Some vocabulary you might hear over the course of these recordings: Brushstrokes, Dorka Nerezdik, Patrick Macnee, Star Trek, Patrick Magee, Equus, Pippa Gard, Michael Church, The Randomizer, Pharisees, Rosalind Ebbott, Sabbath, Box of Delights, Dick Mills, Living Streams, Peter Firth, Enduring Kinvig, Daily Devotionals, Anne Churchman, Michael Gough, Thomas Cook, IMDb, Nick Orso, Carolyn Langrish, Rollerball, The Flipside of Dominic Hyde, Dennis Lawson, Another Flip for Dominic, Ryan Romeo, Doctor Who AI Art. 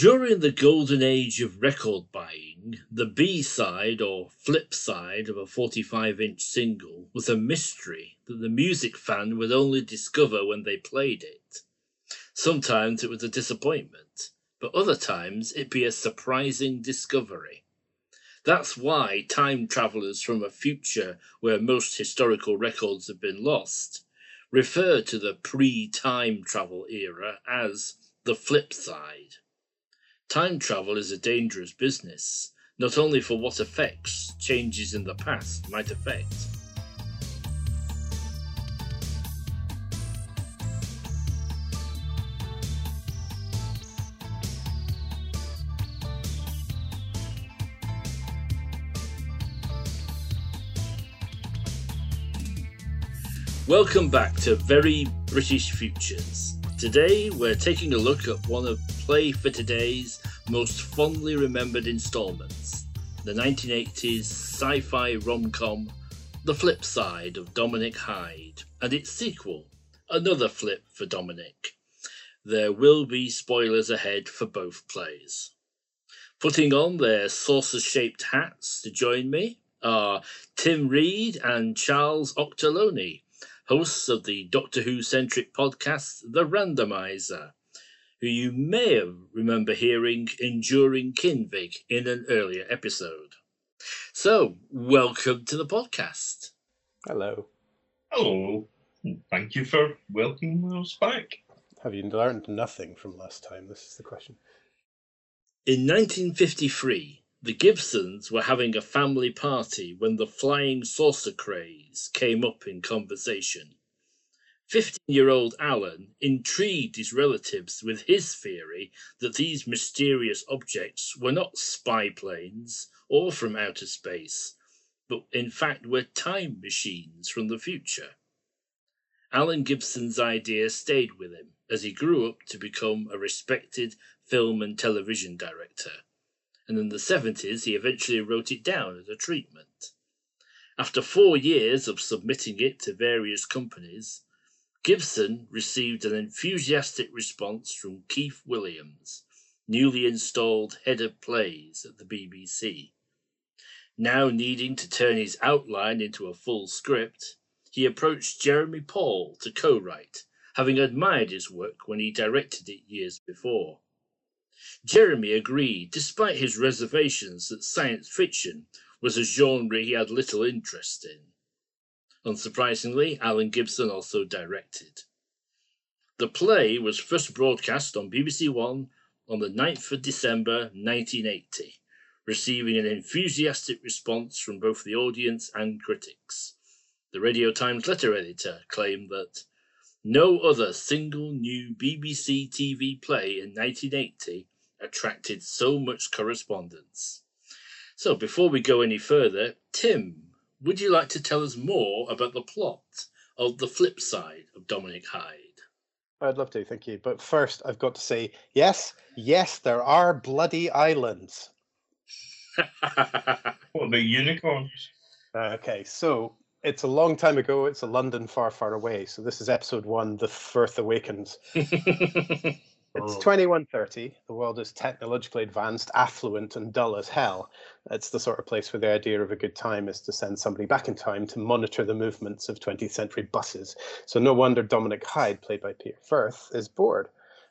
During the golden age of record buying, the B-side or flip side of a 45-inch single was a mystery that the music fan would only discover when they played it. Sometimes it was a disappointment, but other times it'd be a surprising discovery. That's why time travellers from a future where most historical records have been lost refer to the pre-time travel era as the flip side. Time travel is a dangerous business, not only for what effects changes in the past might affect. Welcome back to Very British Futures. Today we're taking a look at one of Play for Today's most fondly remembered installments, the 1980s sci-fi rom-com The Flipside of Dominic Hyde, and its sequel, Another Flip for Dominic. There will be spoilers ahead for both plays. Putting on their saucer-shaped hats to join me are Tim Reed and Charles Octoloni, hosts of the Doctor Who-centric podcast The Randomizer, who you may remember hearing Enduring Kinvig in an earlier episode. So, welcome to the podcast. Hello. Hello. Thank you for welcoming us back. Have you learned nothing from last time? This is the question. In 1953, the Gibsons were having a family party when the flying saucer craze came up in conversation. 15-year-old Alan intrigued his relatives with his theory that these mysterious objects were not spy planes or from outer space, but in fact were time machines from the future. Alan Gibson's idea stayed with him as he grew up to become a respected film and television director, and in the 70s he eventually wrote it down as a treatment. After 4 years of submitting it to various companies, Gibson received an enthusiastic response from Keith Williams, newly installed head of plays at the BBC. Now needing to turn his outline into a full script, he approached Jeremy Paul to co-write, having admired his work when he directed it years before. Jeremy agreed, despite his reservations that science fiction was a genre he had little interest in. Unsurprisingly, Alan Gibson also directed. The play was first broadcast on BBC One on the 9th of December 1980, receiving an enthusiastic response from both the audience and critics. The Radio Times letter editor claimed that no other single new BBC TV play in 1980 attracted so much correspondence. So before we go any further, Tim, would you like to tell us more about the plot of The Flipside of Dominic Hyde? I'd love to, thank you. But first, I've got to say, yes, there are bloody islands. What about unicorns? Okay, so it's a long time ago. It's a London far, far away. So this is episode 1, The Firth Awakens. It's 2130. The world is technologically advanced, affluent, and dull as hell. It's the sort of place where the idea of a good time is to send somebody back in time to monitor the movements of 20th century buses. So no wonder Dominic Hyde, played by Peter Firth, is bored.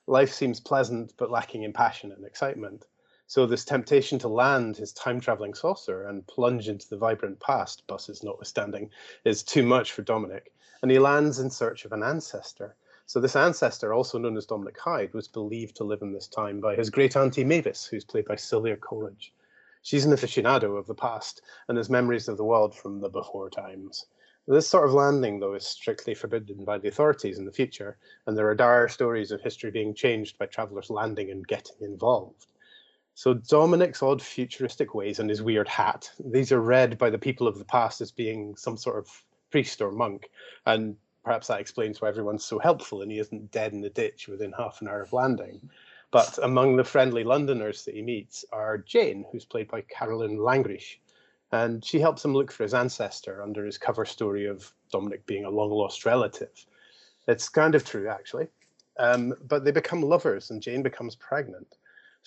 Life seems pleasant, but lacking in passion and excitement. So this temptation to land his time-travelling saucer and plunge into the vibrant past, buses notwithstanding, is too much for Dominic, and he lands in search of an ancestor. So this ancestor, also known as Dominic Hyde, was believed to live in this time by his great-auntie Mavis, who's played by Celia Coleridge. She's an aficionado of the past and has memories of the world from the before times. This sort of landing, though, is strictly forbidden by the authorities in the future, and there are dire stories of history being changed by travellers landing and getting involved. So Dominic's odd futuristic ways and his weird hat, these are read by the people of the past as being some sort of priest or monk, and perhaps that explains why everyone's so helpful and he isn't dead in the ditch within half an hour of landing. But among the friendly Londoners that he meets are Jane, who's played by Carolyn Langrish, and she helps him look for his ancestor under his cover story of Dominic being a long-lost relative. It's kind of true, actually, but they become lovers and Jane becomes pregnant.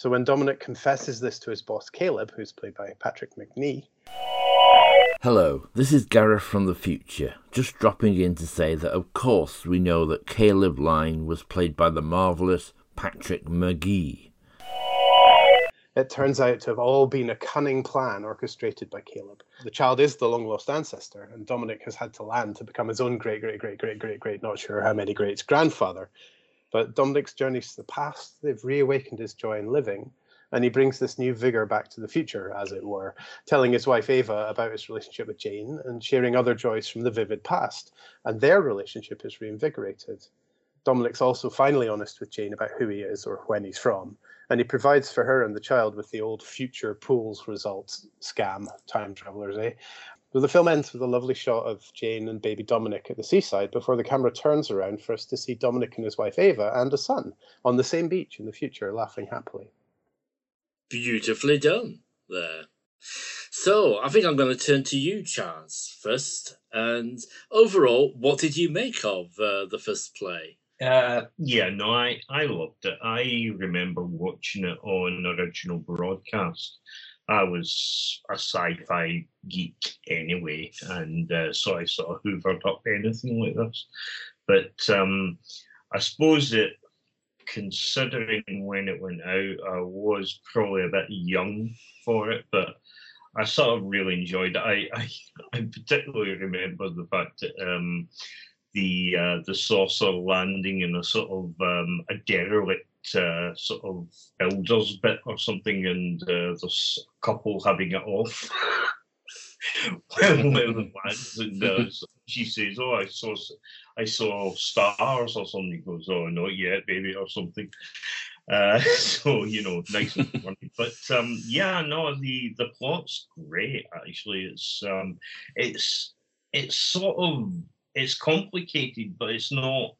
So when Dominic confesses this to his boss, Caleb, who's played by Patrick Magee. Hello, this is Gareth from the future, just dropping in to say that of course we know that Caleb Line was played by the marvellous Patrick Magee. It turns out to have all been a cunning plan orchestrated by Caleb. The child is the long-lost ancestor, and Dominic has had to land to become his own great-great-great-great-great-great, not sure how many greats, grandfather. But Dominic's journeys to the past, they've reawakened his joy in living, and he brings this new vigour back to the future, as it were, telling his wife Ava about his relationship with Jane and sharing other joys from the vivid past, and their relationship is reinvigorated. Dominic's also finally honest with Jane about who he is or when he's from, and he provides for her and the child with the old future pools results scam, time travellers, eh? Well, the film ends with a lovely shot of Jane and baby Dominic at the seaside before the camera turns around for us to see Dominic and his wife Ava and a son on the same beach in the future, laughing happily. Beautifully done there. So I think I'm going to turn to you, Chance, first. And overall, what did you make of the first play? I loved it. I remember watching it on original broadcast. I was a sci-fi geek anyway, and so I sort of hoovered up anything like this. But I suppose that, considering when it went out, I was probably a bit young for it, but I sort of really enjoyed it. I particularly remember the fact that the saucer landing in a sort of a derelict sort of builder's bit or something, and there's a couple having it off. And she says, "Oh, I saw stars or something." He goes, "Oh, not yet, baby," or something. So you know, nice and funny. But the plot's great. Actually, it's sort of. It's complicated, but it's not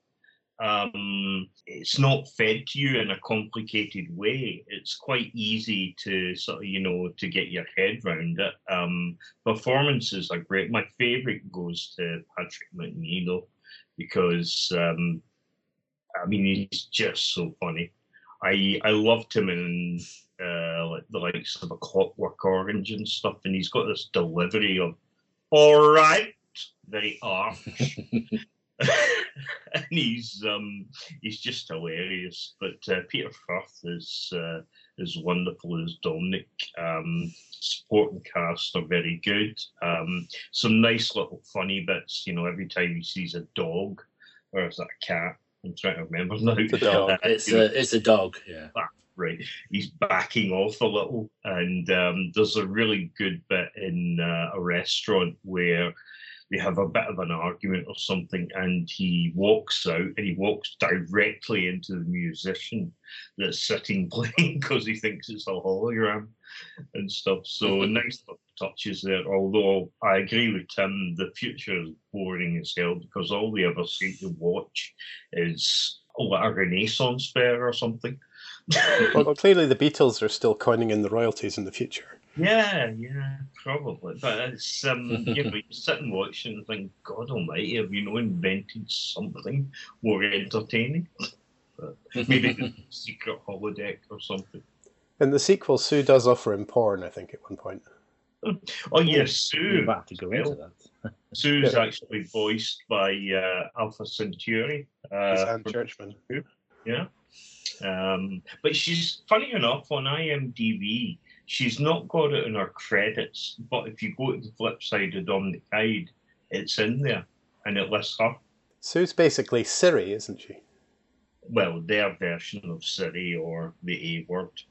fed to you in a complicated way. It's quite easy to sort of, you know, to get your head round it. Performances are great. My favourite goes to Patrick Macnee, though, because he's just so funny. I loved him in like the likes of A Clockwork Orange and stuff, and he's got this delivery of "All right." Very arch, and he's just hilarious. But Peter Firth is wonderful as Dominic. Supporting cast are very good. Some nice little funny bits. You know, every time he sees a dog, or is that a cat? I'm trying to remember now. It's a dog. It's a dog. Yeah. Right. He's backing off a little, and there's a really good bit in a restaurant where they have a bit of an argument or something, and he walks out and he walks directly into the musician that's sitting playing because he thinks it's a hologram and stuff. So nice little touches there, although I agree with Tim, the future is boring as hell because all we ever seem to watch is a Renaissance fair or something. Well, clearly the Beatles are still coining in the royalties in the future. Yeah, probably. But it's you sit and watch and think, God Almighty, have you not invented something more entertaining? Maybe the secret holodeck or something. In the sequel, Sue does offer him porn, I think, at one point. Oh yes, Sue. We'll have to go into that. Sue's actually voiced by Alpha Centauri. Anne Churchman. Yeah. But she's, funny enough, on IMDb, she's not got it in her credits, but if you go to The Flipside of Dominic Hyde, it's in there, and it lists her. Sue's basically Siri, isn't she? Well, their version of Siri, or the A word.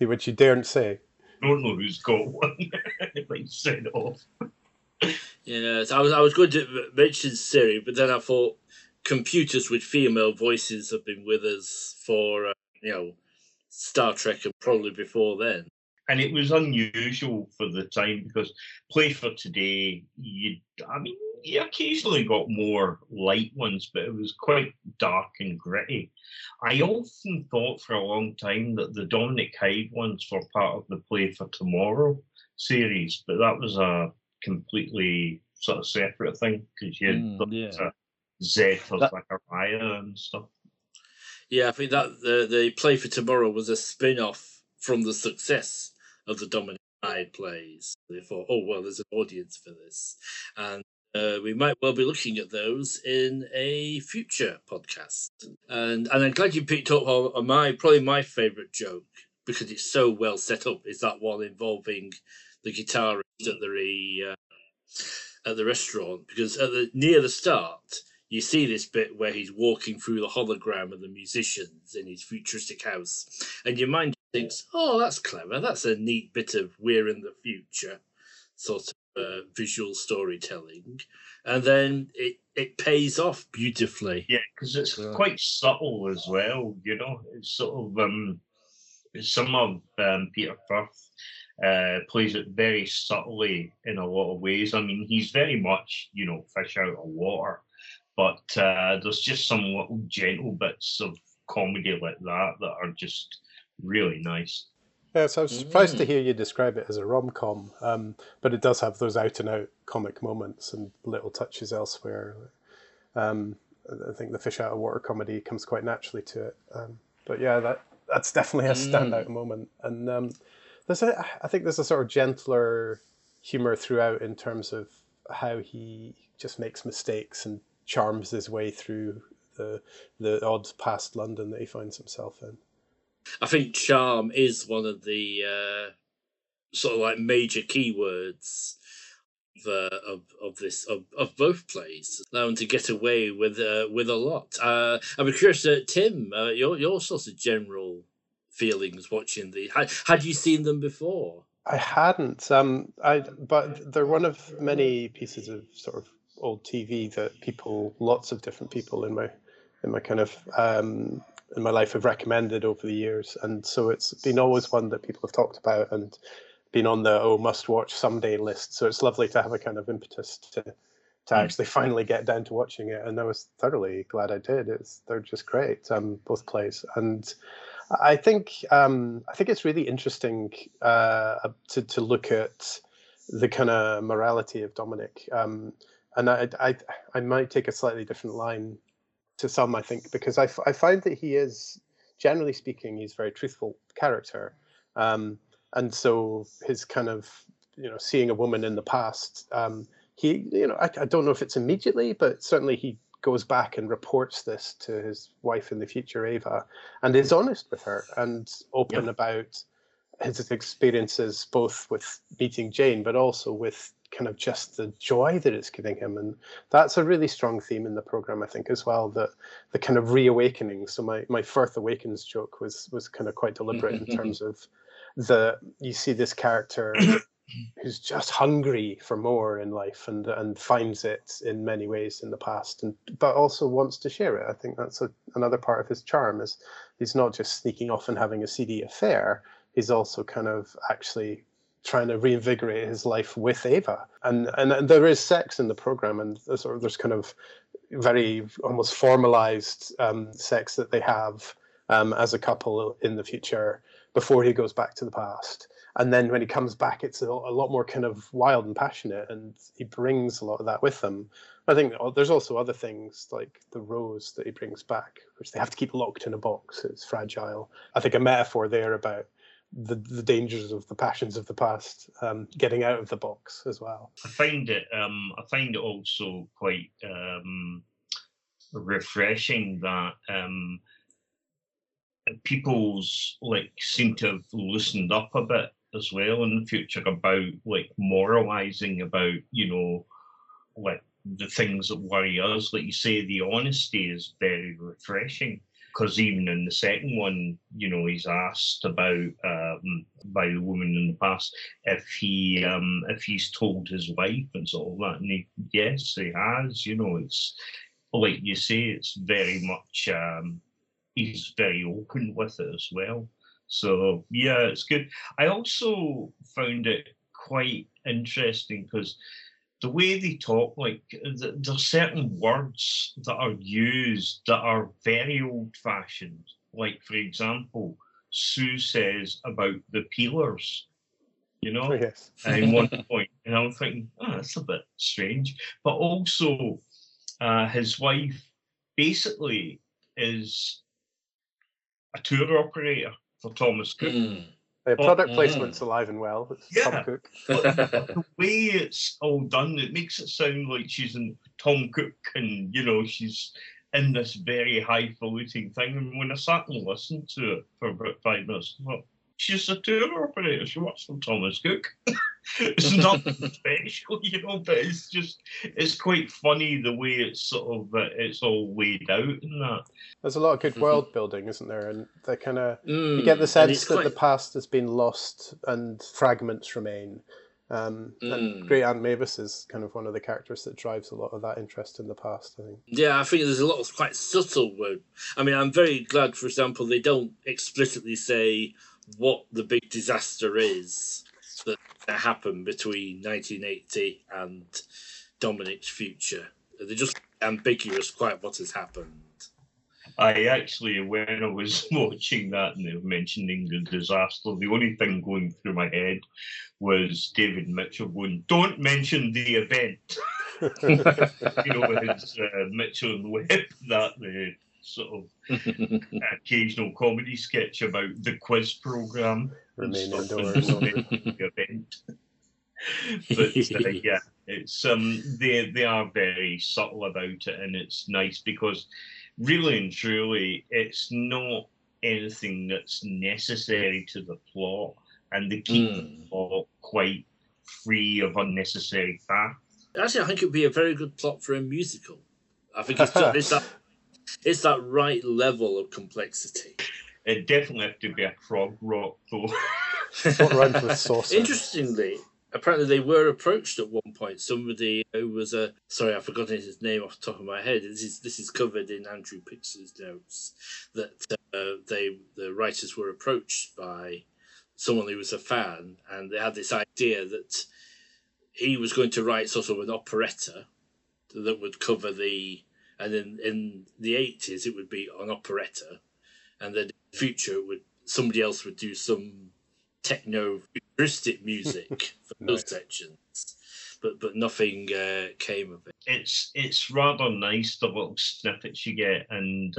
Which you daren't say. I don't know who's got one. It might set it off. Yeah, so I was going to mention Siri, but then I thought computers with female voices have been with us for, Star Trek and probably before then. And it was unusual for the time because Play for Today, you occasionally got more light ones, but it was quite dark and gritty. I often thought for a long time that the Dominic Hyde ones were part of the Play for Tomorrow series, but that was a completely sort of separate thing because you had Z for Zachariah and stuff. Yeah, I think that the Play for Tomorrow was a spin-off from the success of the Dominic Hyde plays. They thought, oh, well, there's an audience for this. And we might well be looking at those in a future podcast. And I'm glad you picked up on probably my favourite joke, because it's so well set up, is that one involving the guitarist at the restaurant. Because near the start, you see this bit where he's walking through the hologram of the musicians in his futuristic house. And your mind thinks, oh, that's clever. That's a neat bit of we're in the future sort of visual storytelling. And then it pays off beautifully. Yeah, because it's quite subtle as well, you know. It's sort of... some of Peter Firth plays it very subtly in a lot of ways. I mean, he's very much, you know, fish out of water, but there's just some little gentle bits of comedy like that are just really nice. Yeah, so I was surprised to hear you describe it as a rom-com, but it does have those out-and-out comic moments and little touches elsewhere. I think the fish out of water comedy comes quite naturally to it. But yeah, that's definitely a standout moment. And I think there's a sort of gentler humour throughout in terms of how he just makes mistakes and charms his way through the odd past London that he finds himself in. I think charm is one of the sort of like major keywords of both plays, allowing to get away with a lot. I'd be curious, Tim, your sort of general feelings watching the. Had you seen them before? I hadn't. But they're one of many pieces of sort of old TV that lots of different people in my kind of in my life have recommended over the years, and so it's been always one that people have talked about and been on the must watch someday list, so it's lovely to have a kind of impetus to actually finally get down to watching it, and I was thoroughly glad I did. They're just great, both plays, and I think it's really interesting to look at the kind of morality of Dominic, and I might take a slightly different line to some, I think, because I find that he is, generally speaking, he's a very truthful character. And so his kind of, you know, seeing a woman in the past, he, you know, I don't know if it's immediately, but certainly he goes back and reports this to his wife in the future, Ava, and is honest with her and open about his experiences, both with meeting Jane, but also with kind of just the joy that it's giving him. And that's a really strong theme in the programme, I think, as well, that the kind of reawakening. So my Firth Awakens joke was kind of quite deliberate in terms of, you see this character who's just hungry for more in life and finds it in many ways in the past, but also wants to share it. I think that's another part of his charm, is he's not just sneaking off and having a seedy affair. He's also kind of actually trying to reinvigorate his life with Ava. And there is sex in the programme, and there's kind of very almost formalised sex that they have as a couple in the future, before he goes back to the past. And then when he comes back, it's a lot more kind of wild and passionate, and he brings a lot of that with him. I think there's also other things like the rose that he brings back, which they have to keep locked in a box. It's fragile. I think a metaphor there about the dangers of the passions of the past, getting out of the box as well. I find it also quite refreshing that people's seem to have loosened up a bit as well in the future about moralizing about, you know, the things that worry us. Like you say, the honesty is very refreshing, because even in the second one, you know, he's asked about by the woman in the past if he if he's told his wife and all that, and yes, he has. You know, it's like you say, it's very much. He's very open with it as well. So, yeah, it's good. I also found it quite interesting because the way they talk, there are certain words that are used that are very old-fashioned. Like, for example, Sue says about the peelers, you know, at one point. And I'm thinking, that's a bit strange. But also, his wife basically is... a tour operator for Thomas Cook. Product placement's alive and well. It's Tom Cook. But the way it's all done, it makes it sound like she's in Tom Cook and, you know, she's in this very highfalutin thing. And when I sat and listened to it for about 5 minutes, I thought, she's a tour operator. She works for Thomas Cook. It's not special, you know, but it's just, it's quite funny the way it's sort of, it's all laid out and that. There's a lot of good world building, isn't there? And they kind of, you get the sense that the past has been lost and fragments remain. And Great Aunt Mavis is kind of one of the characters that drives a lot of that interest in the past, I think. Yeah, I think there's a lot of quite subtle work. I mean, I'm very glad, for example, they don't explicitly say what the big disaster is that happened between 1980 and Dominic's future. They're just ambiguous quite what has happened. I actually, when I was watching that and they were mentioning the disaster, the only thing going through my head was David Mitchell going, "Don't mention the event." You know, it's Mitchell and Webb, that the sort of occasional comedy sketch about the quiz programme and stuff, and the event. But yeah, it's they are very subtle about it, and it's nice because, really and truly, it's not anything that's necessary to the plot, and they keep the plot quite free of unnecessary facts. Actually, I think it would be a very good plot for a musical. I think it's that right level of complexity. It definitely have to be a prog rock, though. What rhymes with saucer? Interestingly, apparently they were approached at one point. Somebody who was a... Sorry, I've forgotten his name off the top of my head. This is covered in Andrew Pixar's notes, that the writers were approached by someone who was a fan, and they had this idea that he was going to write sort of an operetta that would cover the... And then in the 80s, it would be an operetta. And then in the future, somebody else would do some techno-futuristic music for those sections, but nothing came of it. It's rather nice, the little snippets you get, and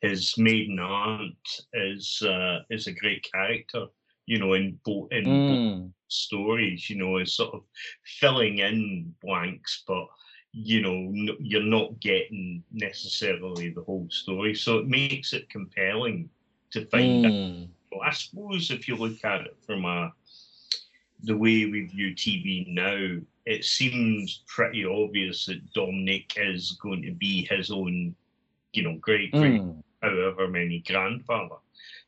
his maiden aunt is a great character, you know, in both stories, you know, is sort of filling in blanks, but, you know, you're not getting necessarily the whole story, so it makes it compelling to find out. I suppose if you look at it from the way we view TV now, it seems pretty obvious that Dominic is going to be his own, you know, great, however many grandfather,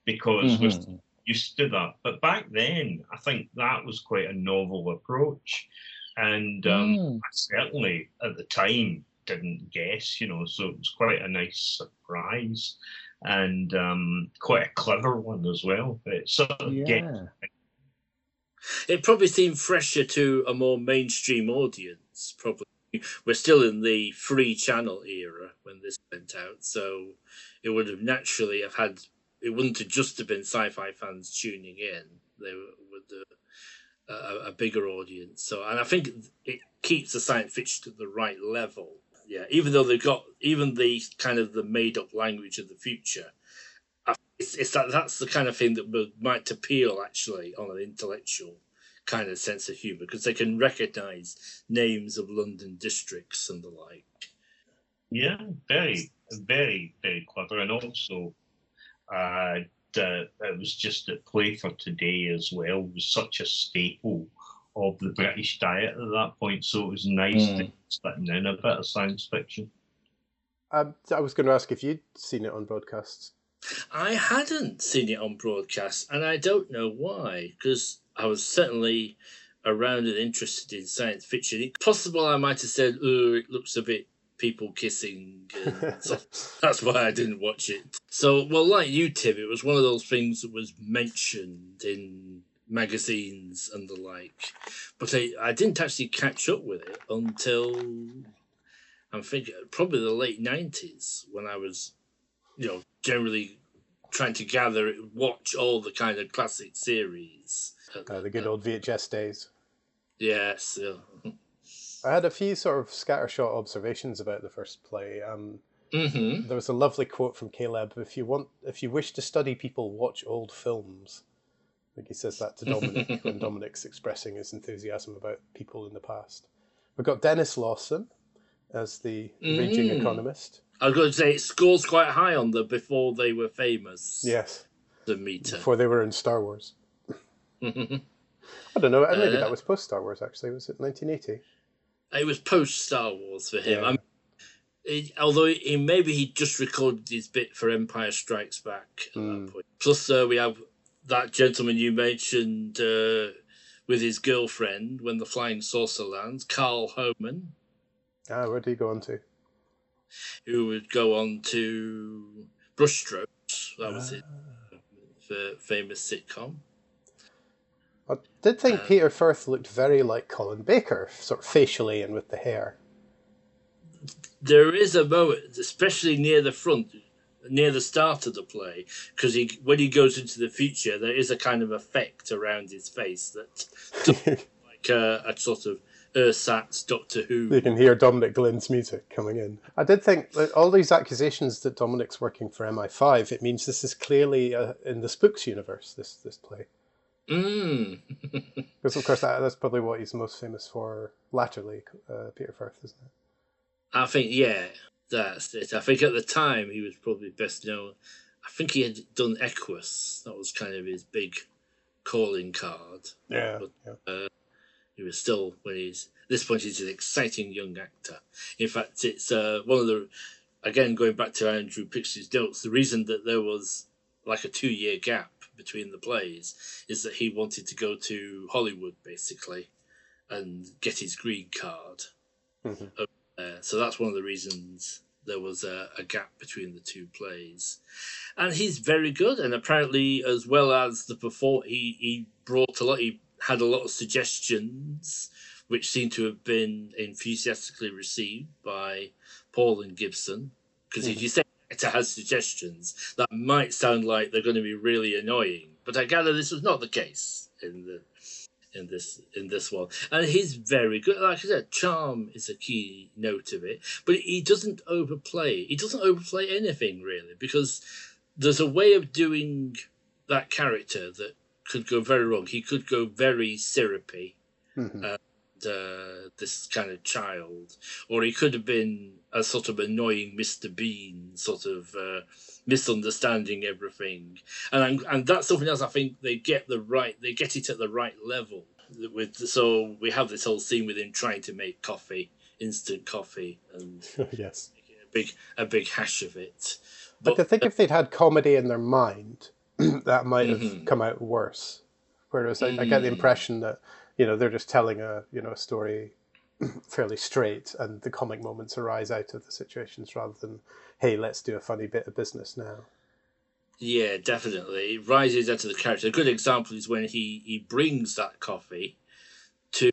because we're used to that. But back then, I think that was quite a novel approach. And I certainly, at the time, didn't guess, you know, so it was quite a nice surprise. And quite a clever one as well. It sort of it probably seemed fresher to a more mainstream audience. Probably we're still in the free channel era when this went out, so it would have naturally have had. It wouldn't have just have been sci-fi fans tuning in. They would a bigger audience. So, and I think it keeps the science fiction at the right level. Yeah, even though they've got even the kind of the made-up language of the future, it's that's the kind of thing that might appeal actually on an intellectual kind of sense of humour, because they can recognise names of London districts and the like. Yeah, very, very, very clever, and also it was just at Play for Today as well. It was such a staple of the British diet at that point, so it was nice to start in a bit of science fiction. I was going to ask if you'd seen it on broadcast. I hadn't seen it on broadcast, and I don't know why, because I was certainly around and interested in science fiction. It's possible I might have said, "Oh, it looks a bit people kissing," and so that's why I didn't watch it. So, well, like you, Tim, it was one of those things that was mentioned in magazines and the like, but I didn't actually catch up with it until I'm thinking probably the late 90s, when I was, you know, generally trying to gather watch all the kind of classic series, the good old VHS days. Yes, yeah. I had a few sort of scattershot observations about the first play. Mm-hmm. There was a lovely quote from Caleb: "If you wish to study people, watch old films." I think he says that to Dominic when Dominic's expressing his enthusiasm about people in the past. We've got Dennis Lawson as the raging economist. I was going to say it scores quite high on the before they were famous. Yes, the meter before they were in Star Wars. I don't know. Maybe that was post Star Wars. Actually, was it 1980? It was post Star Wars for him. Yeah. Although maybe he just recorded his bit for Empire Strikes Back at that point. Plus, we have that gentleman you mentioned with his girlfriend when the flying saucer lands, Carl Holman. Ah, where did he go on to? Who would go on to Brushstrokes. That was his famous sitcom. I did think Peter Firth looked very like Colin Baker, sort of facially and with the hair. There is a moment, especially near the front, near the start of the play, because when he goes into the future, there is a kind of effect around his face that like a sort of ersatz Doctor Who. You can hear Dominic Glynn's music coming in. I did think that all these accusations that Dominic's working for MI5, it means this is clearly in the Spooks universe, this play. Mm. Because, of course, that's probably what he's most famous for latterly, Peter Firth, isn't it? I think, yeah, that's it. I think at the time he was probably best known. I think he had done Equus. That was kind of his big calling card. Yeah. But, yeah. He was still, at this point, he's an exciting young actor. In fact, it's one of the, again, going back to Andrew Pixley's notes, the reason that there was like a 2-year gap between the plays is that he wanted to go to Hollywood, basically, and get his green card. Mm-hmm. So that's one of the reasons there was a gap between the two plays. And he's very good. And apparently, as well as he brought a lot. He had a lot of suggestions, which seemed to have been enthusiastically received by Paul and Gibson. Because if you say an actor has suggestions, that might sound like they're going to be really annoying. But I gather this was not the case in this one, and he's very good. Like I said, charm is a key note of it, but he doesn't overplay. He doesn't overplay anything really, because there's a way of doing that character that could go very wrong. He could go very syrupy, and this kind of child, or he could have been a sort of annoying Mr. Bean, sort of misunderstanding everything, and that's something else I think they get it at the right level. So we have this whole scene with him trying to make coffee, instant coffee, and yes, a big hash of it. But I think if they'd had comedy in their mind, that might have come out worse. Whereas I get the impression that they're just telling a story fairly straight, and the comic moments arise out of the situations rather than, hey, let's do a funny bit of business now. Yeah, definitely. It rises out of the character. A good example is when he brings that coffee to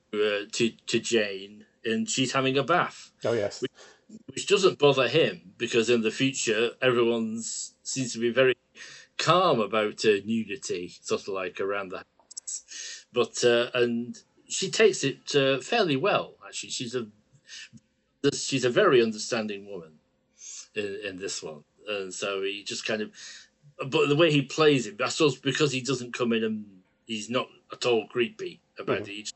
Jane, and she's having a bath. Oh, yes. Which doesn't bother him, because in the future, everyone seems to be very calm about nudity, sort of like around the house. But, and she takes it fairly well, actually. She's a very understanding woman in this one, and so he just kind of, but the way he plays it, I suppose, because he doesn't come in and he's not at all creepy about it. He's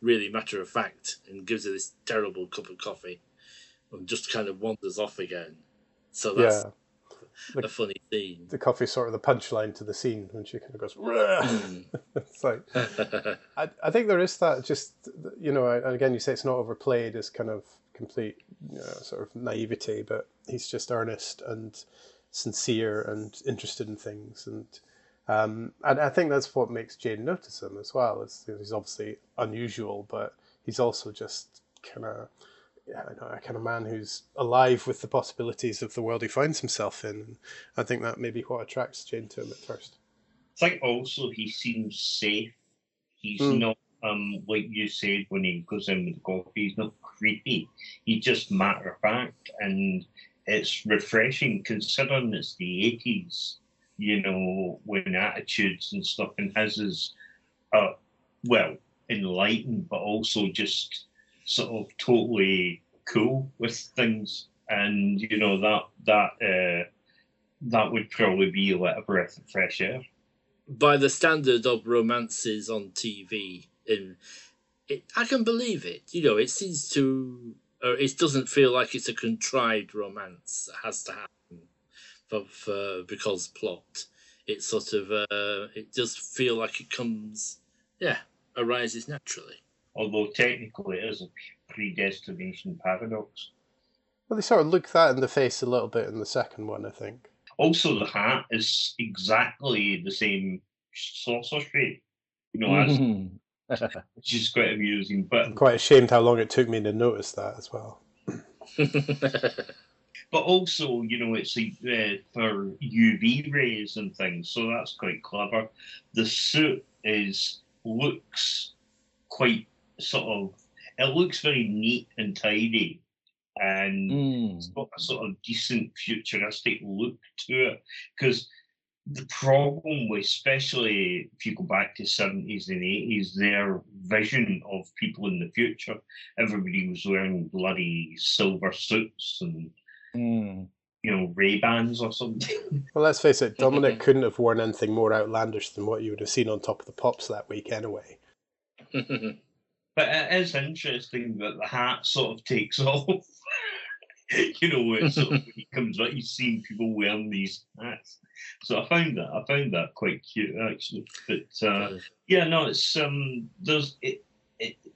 really matter of fact and gives her this terrible cup of coffee and just kind of wanders off again. So that's a funny scene. The coffee's sort of the punchline to the scene when she kind of goes, it's like, I think there is that, just, and again, you say it's not overplayed, as kind of complete sort of naivety, but he's just earnest and sincere and interested in things. And I think that's what makes Jane notice him as well. He's obviously unusual, but he's also just kind of, a man who's alive with the possibilities of the world he finds himself in. And I think that may be what attracts Jane to him at first. I think also he seems safe. He's not, like you said, when he goes in with the coffee, he's not creepy. He's just matter of fact, and it's refreshing considering it's the 80s, when attitudes and stuff, and his is, enlightened, but also just sort of totally cool with things. and you know that would probably be like a breath of fresh air by the standard of romances on TV. And I can believe it. You know, it seems to, or it doesn't feel like it's a contrived romance that has to happen, because plot. It sort of it does feel like it comes, arises naturally. Although technically it is a predestination paradox. Well, they sort of look that in the face a little bit in the second one, I think. Also, the hat is exactly the same saucer shape, you know, which is quite amusing. But I'm quite ashamed how long it took me to notice that as well. But also, you know, it's for UV rays and things, so that's quite clever. The suit looks quite sort of, it looks very neat and tidy, and it's got a sort of decent futuristic look to it. Because the problem with, especially if you go back to 70s and 80s, their vision of people in the future, everybody was wearing bloody silver suits and, you know, Ray-Bans or something. Well, let's face it, Dominic couldn't have worn anything more outlandish than what you would have seen on Top of the Pops that week anyway. But it is interesting that the hat sort of takes off. You know, it's sort of, when he comes out, you've seen people wearing these hats. So I found that quite cute, actually. But yeah, no, it's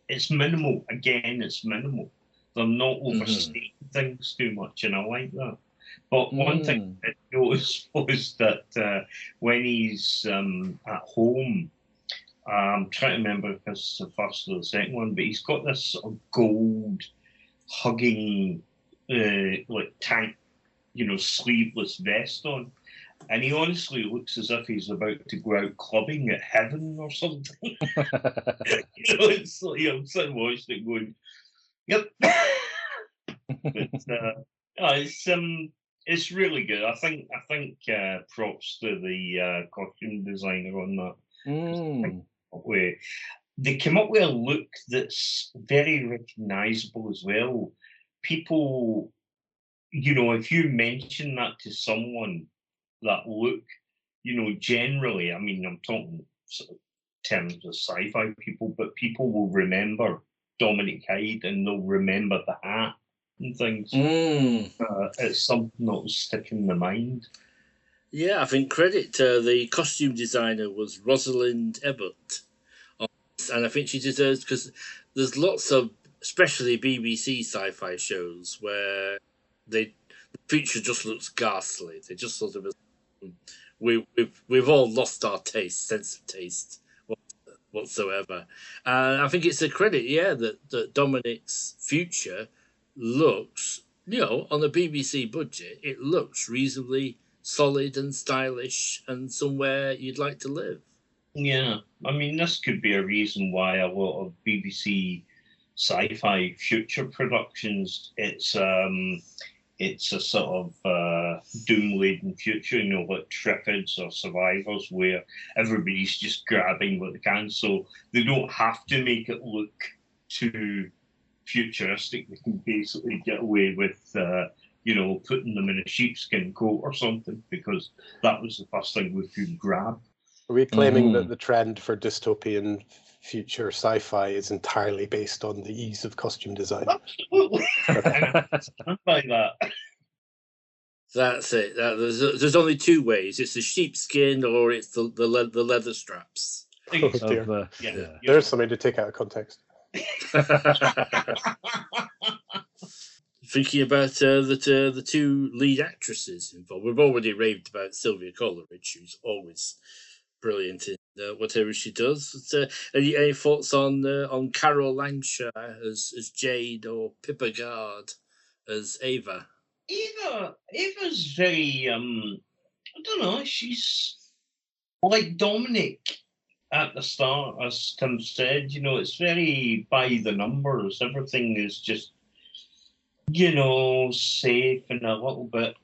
it's minimal. Again, it's minimal. They're not overstating things too much, and I like that. But one thing I noticed was that when he's at home, I'm trying to remember if it's the first or the second one, but he's got this sort of gold hugging like tank, you know, sleeveless vest on, and he honestly looks as if he's about to go out clubbing at Heaven or something. You know, it's like, I'm sitting watching it going, yep. But it's really good. I think props to the costume designer on that. They came up with a look that's very recognisable as well. People, you know, if you mention that to someone, that look, you know, generally, I mean, I'm talking sort of terms of sci-fi people, but people will remember Dominic Hyde and they'll remember the hat and things. It's something that'll stick in the mind. Yeah, I think credit to the costume designer was Rosalind Ebbott. And I think she deserves, because there's lots of, especially BBC sci-fi shows, where the feature just looks ghastly. They just sort of, we've all lost our sense of taste whatsoever. And I think it's a credit, that Dominic's future looks, you know, on a BBC budget, it looks reasonably solid and stylish and somewhere you'd like to live. Yeah, I mean, this could be a reason why a lot of BBC sci-fi future productions, it's a sort of doom-laden future, you know, like Triffids or Survivors, where everybody's just grabbing what they can, so they don't have to make it look too futuristic. They can basically get away with you know, putting them in a sheepskin coat or something, because that was the first thing we could grab. Are we claiming that the trend for dystopian future sci-fi is entirely based on the ease of costume design? Absolutely. Like that. That's it. There's only two ways. It's the sheepskin or it's the leather straps. Oh, dear. Yeah. There's something to take out of context. Thinking about the two lead actresses involved. We've already raved about Celia Coleridge, who's always brilliant in whatever she does. But, any thoughts on Carol Langrish as Jade or Pippa Gard as Ava? Ava's very, I don't know, she's like Dominic at the start, as Tim said. You know, it's very by the numbers. Everything is just, you know, safe and a little bit,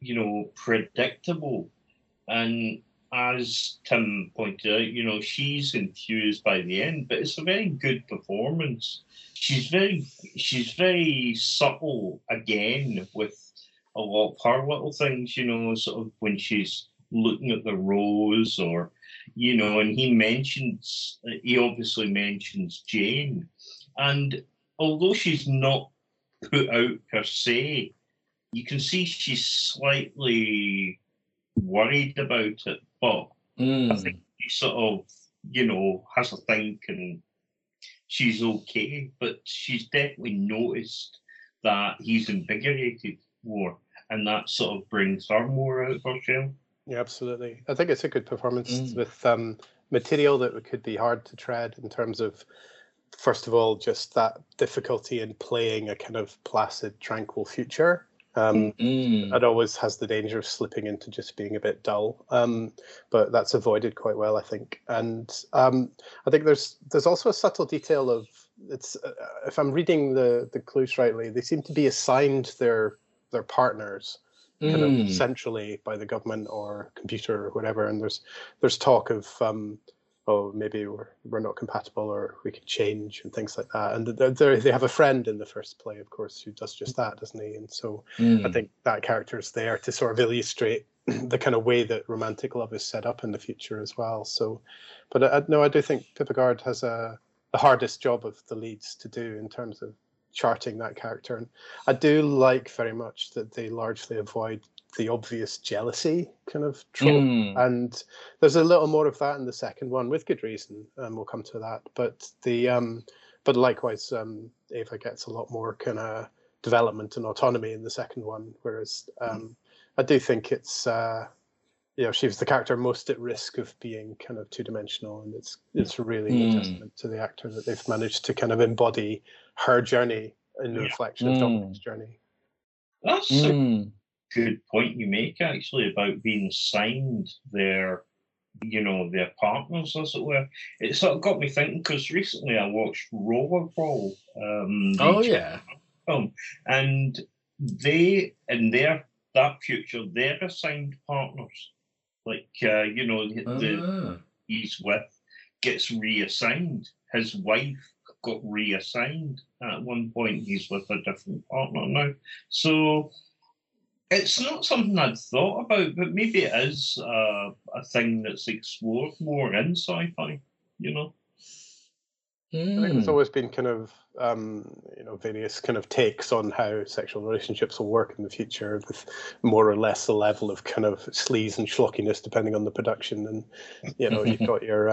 you know, predictable. And as Tim pointed out, you know, she's enthused by the end, but it's a very good performance. She's very subtle again with a lot of her little things, you know, sort of when she's looking at the rose, or, you know, and he obviously mentions Jane. And although she's not put out per se, you can see she's slightly worried about it, but I think she sort of, you know, has a think and she's okay, but she's definitely noticed that he's invigorated more, and that sort of brings her more out of her shell. Yeah, absolutely. I think it's a good performance with material that could be hard to tread in terms of, first of all, just that difficulty in playing a kind of placid, tranquil future. It always has the danger of slipping into just being a bit dull, but that's avoided quite well, I think. And I think there's also a subtle detail of it's. If I'm reading the clues rightly, they seem to be assigned their partners kind of centrally by the government or computer or whatever. And there's talk of maybe we're not compatible, or we could change, and things like that. And they have a friend in the first play, of course, who does just that, doesn't he? And so I think that character is there to sort of illustrate the kind of way that romantic love is set up in the future as well. So, but I do think Pippa Gard has the hardest job of the leads to do in terms of charting that character. And I do like very much that they largely avoid the obvious jealousy kind of trope, and there's a little more of that in the second one, with good reason, and we'll come to that. But likewise, Ava gets a lot more kind of development and autonomy in the second one, whereas I do think it's she's the character most at risk of being kind of two-dimensional, and it's really a testament to the actor that they've managed to kind of embody her journey in the reflection of Dominic's journey. That's good point you make, actually, about being signed their partners, as it were. It sort of got me thinking, because recently I watched Rollerball. And they, in that future, they're assigned partners. Like, he's with gets reassigned. His wife got reassigned. At one point, he's with a different partner now. So it's not something I'd thought about, but maybe it is a thing that's explored more in sci-fi, you know. I think there's always been kind of, various kind of takes on how sexual relationships will work in the future, with more or less a level of kind of sleaze and schlockiness, depending on the production. And, you know, you've got your,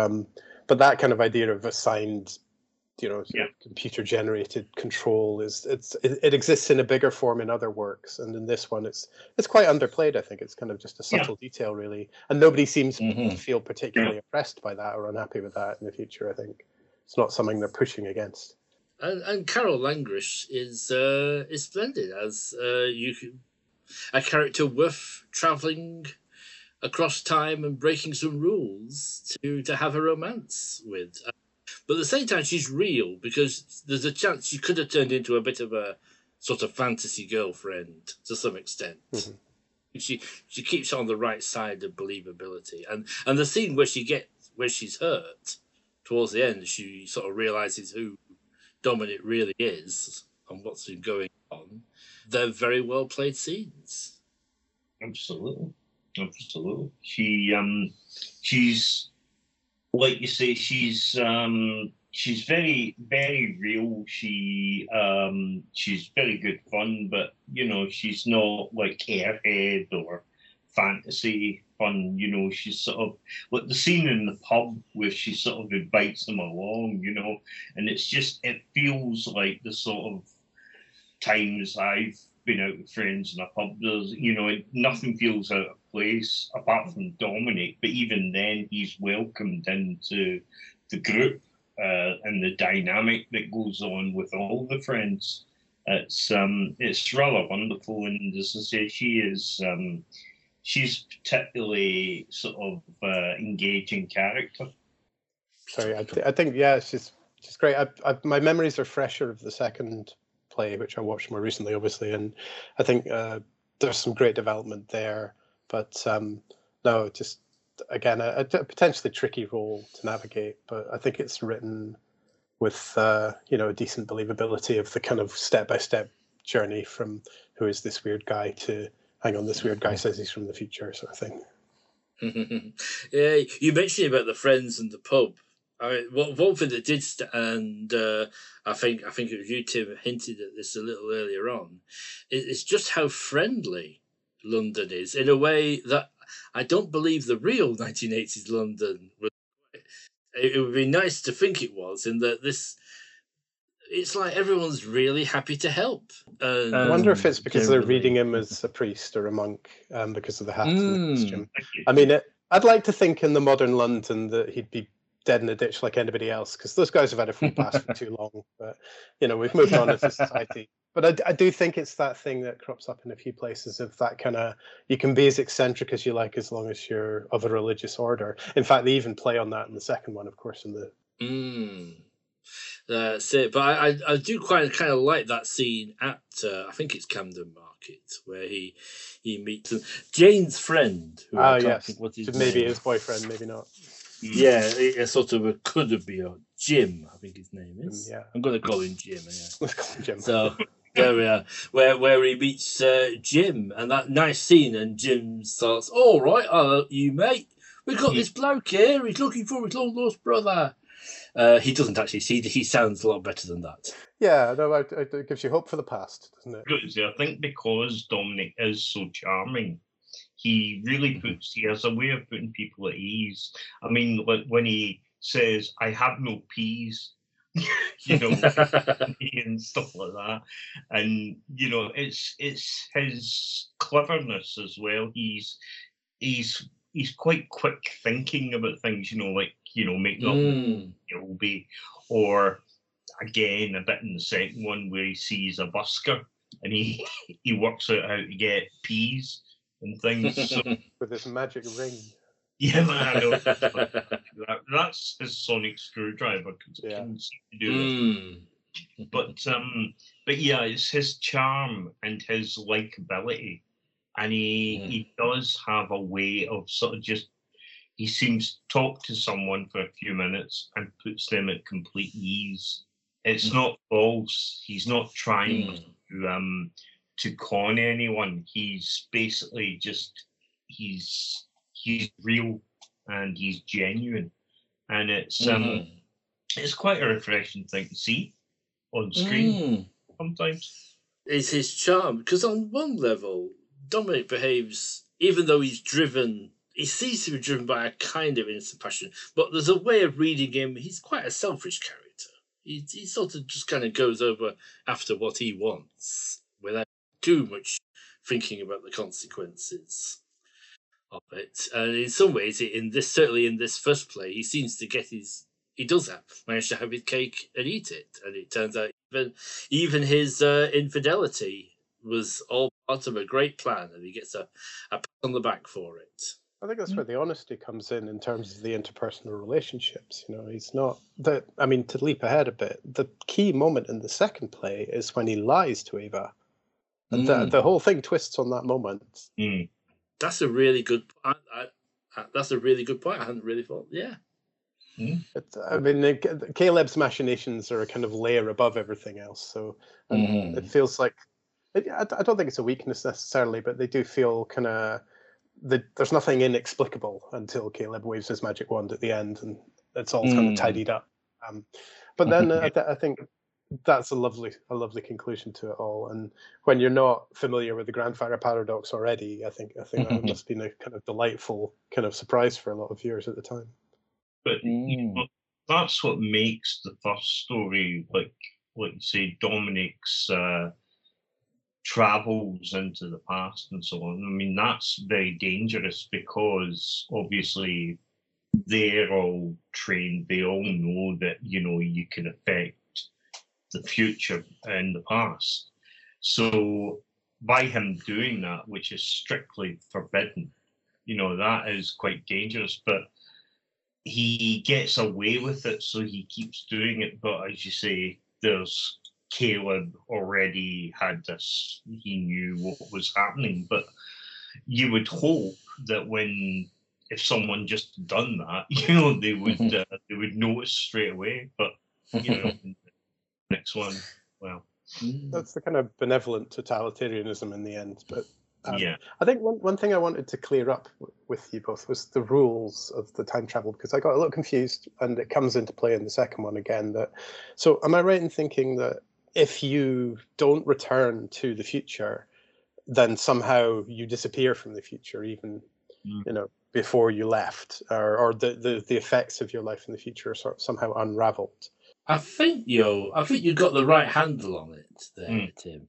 but that kind of idea of assigned, you know, computer-generated control it exists in a bigger form in other works, and in this one, it's quite underplayed. I think it's kind of just a subtle detail, really, and nobody seems to feel particularly oppressed by that or unhappy with that in the future. I think it's not something they're pushing against. And Carol Langrish is splendid as a character worth travelling across time and breaking some rules to have a romance with. But at the same time, she's real, because there's a chance she could have turned into a bit of a sort of fantasy girlfriend to some extent. Mm-hmm. She keeps on the right side of believability, and the scene where she's hurt towards the end, she sort of realizes who Dominic really is and what's been going on. They're very well played scenes. Absolutely. She's. Like you say, she's very, very real. She's very good fun, but, you know, she's not like airhead or fantasy fun. You know, she's sort of like the scene in the pub where she sort of invites them along, you know, and it's just, it feels like the sort of times I've been out with friends in a pub. There's, you know, nothing feels out of place apart from Dominic, but even then he's welcomed into the group and the dynamic that goes on with all the friends. It's rather wonderful, and as I say, she's particularly sort of engaging character. Sorry, I think she's great. My memories are fresher of the second play, which I watched more recently, obviously, and I think there's some great development there. But no, just again, a potentially tricky role to navigate, but I think it's written with, a decent believability of the kind of step-by-step journey from who is this weird guy to hang on, this weird guy says he's from the future sort of thing. Yeah, you mentioned about the friends and the pub. One thing that did, I think it was you, Tim, hinted at this a little earlier on, is just how friendly London is in a way that I don't believe the real 1980s London was. It would be nice to think it was, in that this, it's like everyone's really happy to help. I wonder if it's because they're reading him as a priest or a monk, because of the hat and the costume. I mean, I'd like to think in the modern London that he'd be dead in a ditch like anybody else, because those guys have had a free pass for too long. But, we've moved on as a society. But I do think it's that thing that crops up in a few places of that kind of, you can be as eccentric as you like as long as you're of a religious order. In fact, they even play on that in the second one, of course. That's it. But I do quite kind of like that scene at, I think it's Camden Market, where he meets Jane's friend. Who maybe his boyfriend, maybe not. Yeah, a sort of could be a Jim, I think his name is. Yeah. I'm going to call him Jim. Yeah. Let's call him Jim. So there we are, where he meets Jim, and that nice scene, and Jim starts, all right, you mate, we've got this bloke here, he's looking for his long lost brother. He doesn't actually see, he sounds a lot better than that. Yeah, no, it gives you hope for the past, doesn't it? I think because Dominic is so charming, he really puts, he has a way of putting people at ease. I mean, like when he says, I have no peas, and stuff like that. And, it's his cleverness as well. He's quite quick thinking about things, making up it'll be, or again, a bit in the second one where he sees a busker and he works out how to get peas and things. So, with his magic ring. Yeah, I know. That's his sonic screwdriver, because it can seem to do it. But yeah, it's his charm and his likability, and he does have a way of sort of just, he seems to talk to someone for a few minutes and puts them at complete ease. It's not false. He's not trying to con anyone. He's basically just, he's real and he's genuine, and it's quite a refreshing thing to see on screen sometimes. It's his charm, because on one level, Dominic behaves, even though he's driven, he seems to be driven by a kind of innocent passion, but there's a way of reading him, he's quite a selfish character. He sort of just kind of goes over after what he wants without too much thinking about the consequences of it. And in some ways, in this first play, he seems to get his, he does manage to have his cake and eat it. And it turns out even his infidelity was all part of a great plan, and he gets a pat on the back for it. I think that's where the honesty comes in terms of the interpersonal relationships. He's not that. I mean, to leap ahead a bit, the key moment in the second play is when he lies to Eva, and the whole thing twists on that moment. That's a really good. That's a really good point. I hadn't really thought. Yeah. I mean, Caleb's machinations are a kind of layer above everything else. So it feels like, I don't think it's a weakness necessarily, but they do feel kind of, there's nothing inexplicable until Caleb waves his magic wand at the end, and it's all kind of tidied up. But then I think that's a lovely conclusion to it all. And when you're not familiar with the Grandfather Paradox already, I think that must have been a kind of delightful kind of surprise for a lot of viewers at the time. But that's what makes the first story, like you say, Dominic's travels into the past and so on. I mean, that's very dangerous, because obviously they're all trained, they all know that, you can affect the future and the past. So by him doing that, which is strictly forbidden, that is quite dangerous, but he gets away with it, so he keeps doing it. But as you say, there's Caleb already had this, he knew what was happening, but you would hope that when if someone just done that, you know, they would notice straight away. But you know, next one, well, that's the kind of benevolent totalitarianism in the end. But yeah, I think one thing I wanted to clear up with you both was the rules of the time travel, because I got a little confused, and it comes into play in the second one again. That, so am I right in thinking that if you don't return to the future, then somehow you disappear from the future, even you know, before you left, or the effects of your life in the future are sort of somehow unravelled? I think you got the right handle on it there, Tim.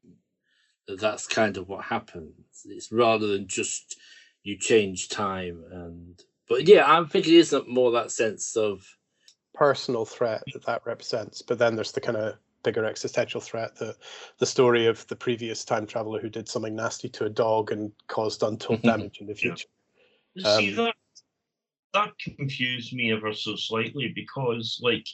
That's kind of what happens. It's rather than just you change time, but yeah, I'm thinking it is more that sense of personal threat that represents. But then there's the kind of bigger existential threat, the story of the previous time traveler who did something nasty to a dog and caused untold damage in the future. Yeah. See, that confused me ever so slightly, because, like,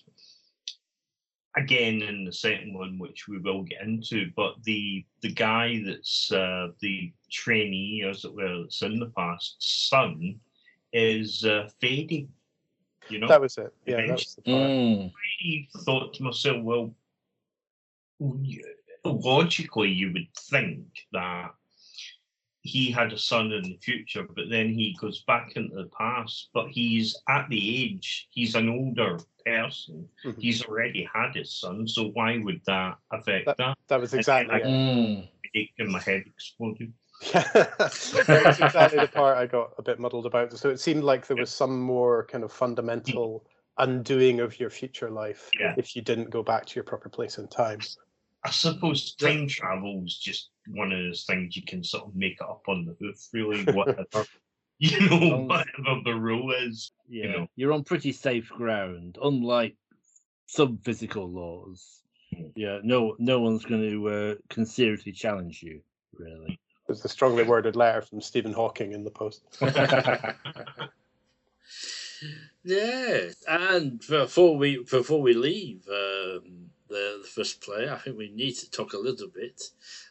again, in the second one, which we will get into, but the guy that's the trainee, as it were, that's in the past, son, is fading. You know, that was it. Yeah, that's the part. I thought to myself, well, logically you would think that he had a son in the future, but then he goes back into the past, but he's at the age, he's an older person, he's already had his son, so why would that affect that? That was exactly it. My head exploded. That's exactly the part I got a bit muddled about. So it seemed like there was some more kind of fundamental undoing of your future life if you didn't go back to your proper place in time. I suppose time travel is just one of those things you can sort of make it up on the hoof, really, whatever, you know, whatever the rule is. Yeah. You know. You're on pretty safe ground, unlike some physical laws. Yeah, no one's going to can seriously challenge you, really. It's a strongly worded letter from Stephen Hawking in the Post. Yes, and before we leave the first play, I think we need to talk a little bit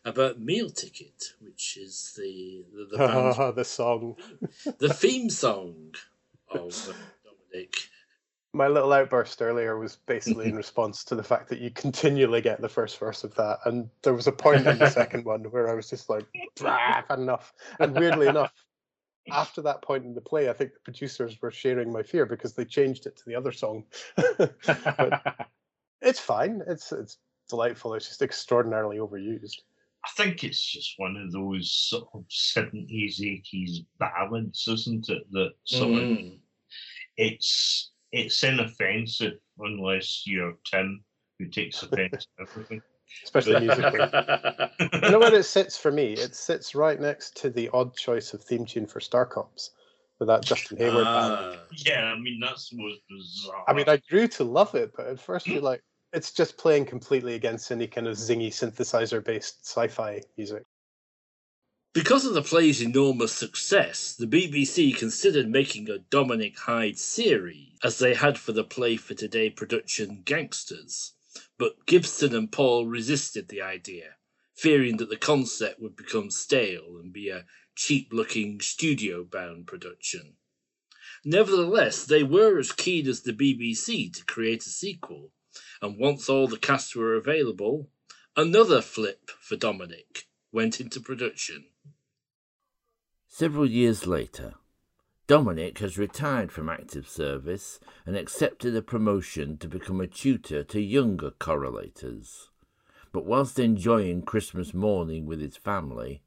about Meal Ticket, which is the band, the song, the theme song of Dominic. My little outburst earlier was basically in response to the fact that you continually get the first verse of that, and there was a point in the second one where I was just like, I've had enough. And weirdly enough, after that point in the play, I think the producers were sharing my fear because they changed it to the other song. But it's fine. It's delightful. It's just extraordinarily overused. I think it's just one of those sort of 70s, 80s ballads, isn't it? That sort of, it's inoffensive unless you're Tim, who takes offense to everything. Especially musically. You know where it sits for me? It sits right next to the odd choice of theme tune for Star Cops, with that Justin Hayward band. Yeah, I mean, that's the most bizarre. I mean, I grew to love it, but at first you're like, it's just playing completely against any kind of zingy synthesizer-based sci-fi music. Because of the play's enormous success, the BBC considered making a Dominic Hyde series, as they had for the Play for Today production Gangsters. But Gibson and Paul resisted the idea, fearing that the concept would become stale and be a cheap-looking studio-bound production. Nevertheless, they were as keen as the BBC to create a sequel, and once all the cast were available, Another Flip for Dominic went into production. Several years later, Dominic has retired from active service and accepted a promotion to become a tutor to younger correlators. But whilst enjoying Christmas morning with his family,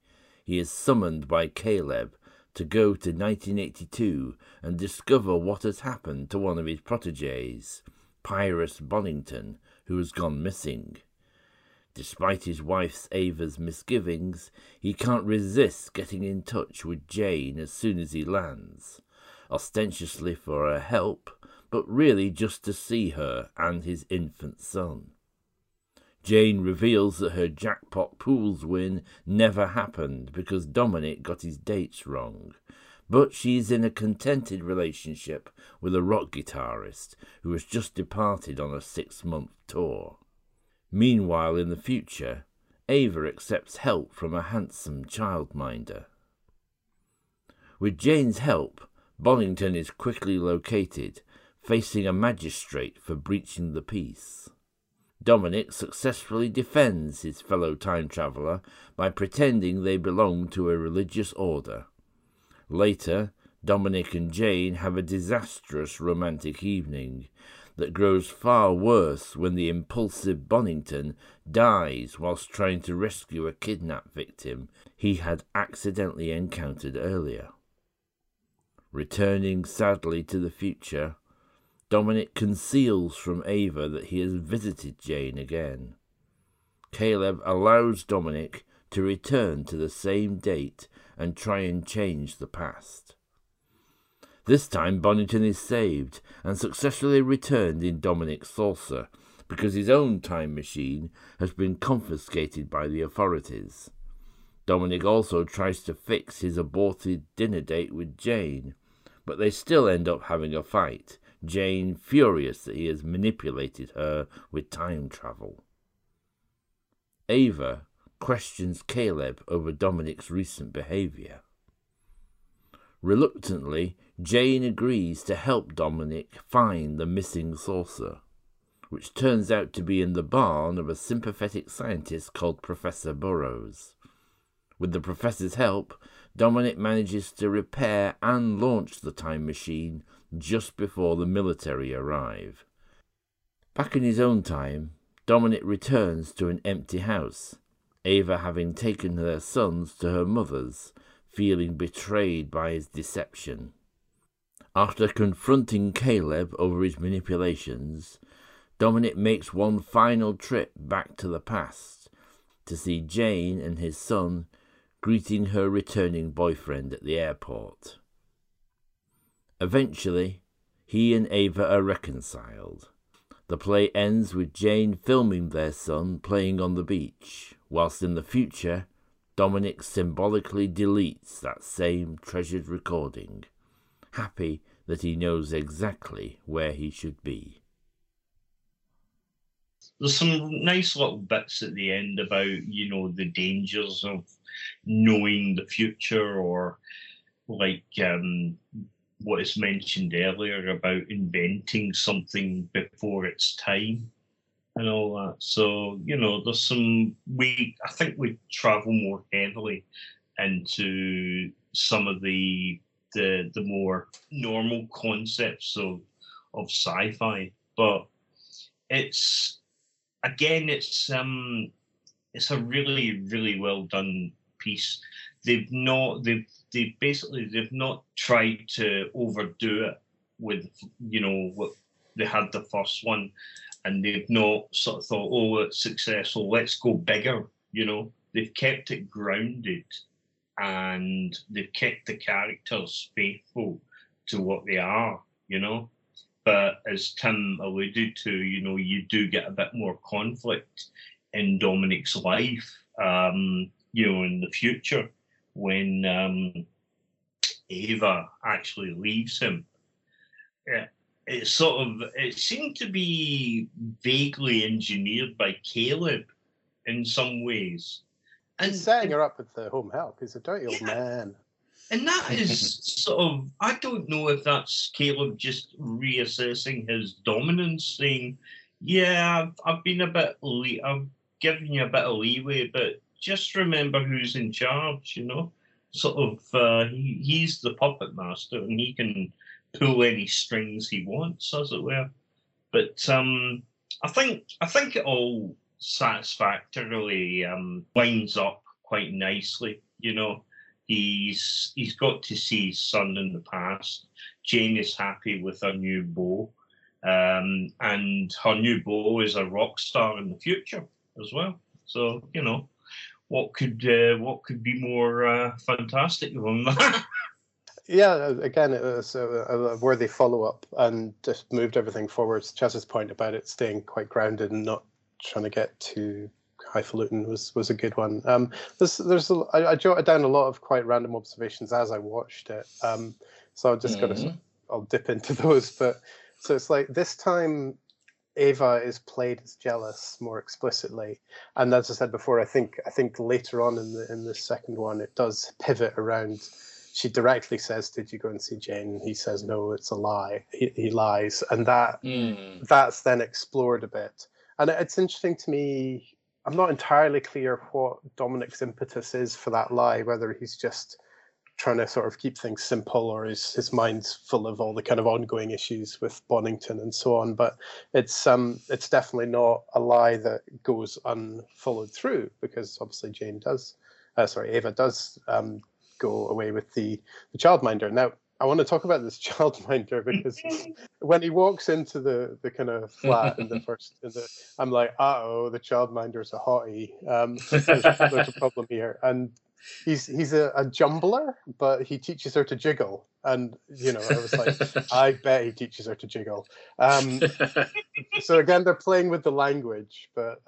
he is summoned by Caleb to go to 1982 and discover what has happened to one of his protégés, Pyrus Bonington, who has gone missing. Despite his wife Ava's misgivings, he can't resist getting in touch with Jane as soon as he lands, ostensibly for her help, but really just to see her and his infant son. Jane reveals that her jackpot pools win never happened because Dominic got his dates wrong, but she is in a contented relationship with a rock guitarist who has just departed on a 6-month tour. Meanwhile, in the future, Ava accepts help from a handsome childminder. With Jane's help, Bonington is quickly located, facing a magistrate for breaching the peace. Dominic successfully defends his fellow time traveller by pretending they belong to a religious order. Later, Dominic and Jane have a disastrous romantic evening that grows far worse when the impulsive Bonington dies whilst trying to rescue a kidnapped victim he had accidentally encountered earlier. Returning sadly to the future, Dominic conceals from Ava that he has visited Jane again. Caleb allows Dominic to return to the same date and try and change the past. This time Bonington is saved and successfully returned in Dominic's saucer because his own time machine has been confiscated by the authorities. Dominic also tries to fix his aborted dinner date with Jane, but they still end up having a fight, Jane furious that he has manipulated her with time travel. Ava questions Caleb over Dominic's recent behaviour. Reluctantly, Jane agrees to help Dominic find the missing saucer, which turns out to be in the barn of a sympathetic scientist called Professor Burrows. With the Professor's help, Dominic manages to repair and launch the time machine just before the military arrive. Back in his own time, Dominic returns to an empty house, Ava having taken their sons to her mother's, feeling betrayed by his deception. After confronting Caleb over his manipulations, Dominic makes one final trip back to the past to see Jane and his son greeting her returning boyfriend at the airport. Eventually, he and Ava are reconciled. The play ends with Jane filming their son playing on the beach, whilst in the future, Dominic symbolically deletes that same treasured recording, happy that he knows exactly where he should be. There's some nice little bits at the end about, you know, the dangers of knowing the future, or like what is mentioned earlier about inventing something before its time and all that. So, you know, there's some, I think we travel more heavily into some of the more normal concepts of sci-fi, but it's, again, it's a really, really well done piece. They've not tried to overdo it with, you know, what they had the first one, and they've not sort of thought, oh, it's successful, let's go bigger, you know. They've kept it grounded, and they've kept the characters faithful to what they are, you know. But as Tim alluded to, you know, you do get a bit more conflict in Dominic's life, you know, in the future when Ava actually leaves him. It sort of, it seemed to be vaguely engineered by Caleb in some ways. And setting her up with the home help. He's a dirty old man. And that is sort of, I don't know if that's Caleb just reassessing his dominance, saying, yeah, I've been a bit, I've given you a bit of leeway, but just remember who's in charge, you know? Sort of, he's the puppet master, and he can pull any strings he wants, as it were. But I think it all satisfactorily winds up quite nicely, you know? He's got to see his son in the past. Jane is happy with her new beau, and her new beau is a rock star in the future as well. So, you know, what could be more fantastic than that? Yeah, again, it was a worthy follow-up, and just moved everything forwards. Chaz's point about it staying quite grounded and not trying to get too highfalutin was a good one. I jotted down a lot of quite random observations as I watched it, so I'm just gonna, I'll dip into those. But so it's like this time Ava is played as jealous more explicitly, and as I said before, I think later on in the second one it does pivot around she directly says, "Did you go and see Jane?" And he says, "No, it's a lie." He lies, and that's then explored a bit. And it's interesting to me. I'm not entirely clear what Dominic's impetus is for that lie. Whether he's just trying to sort of keep things simple, or his mind's full of all the kind of ongoing issues with Bonington and so on. But it's definitely not a lie that goes unfollowed through, because obviously Ava does go away with the childminder. Now, I want to talk about this childminder, because when he walks into the kind of flat I'm like, uh-oh, the childminder's a hottie. There's a problem here. And he's a jumbler, but he teaches her to jiggle. And, I was like, I bet he teaches her to jiggle. So again, they're playing with the language, but...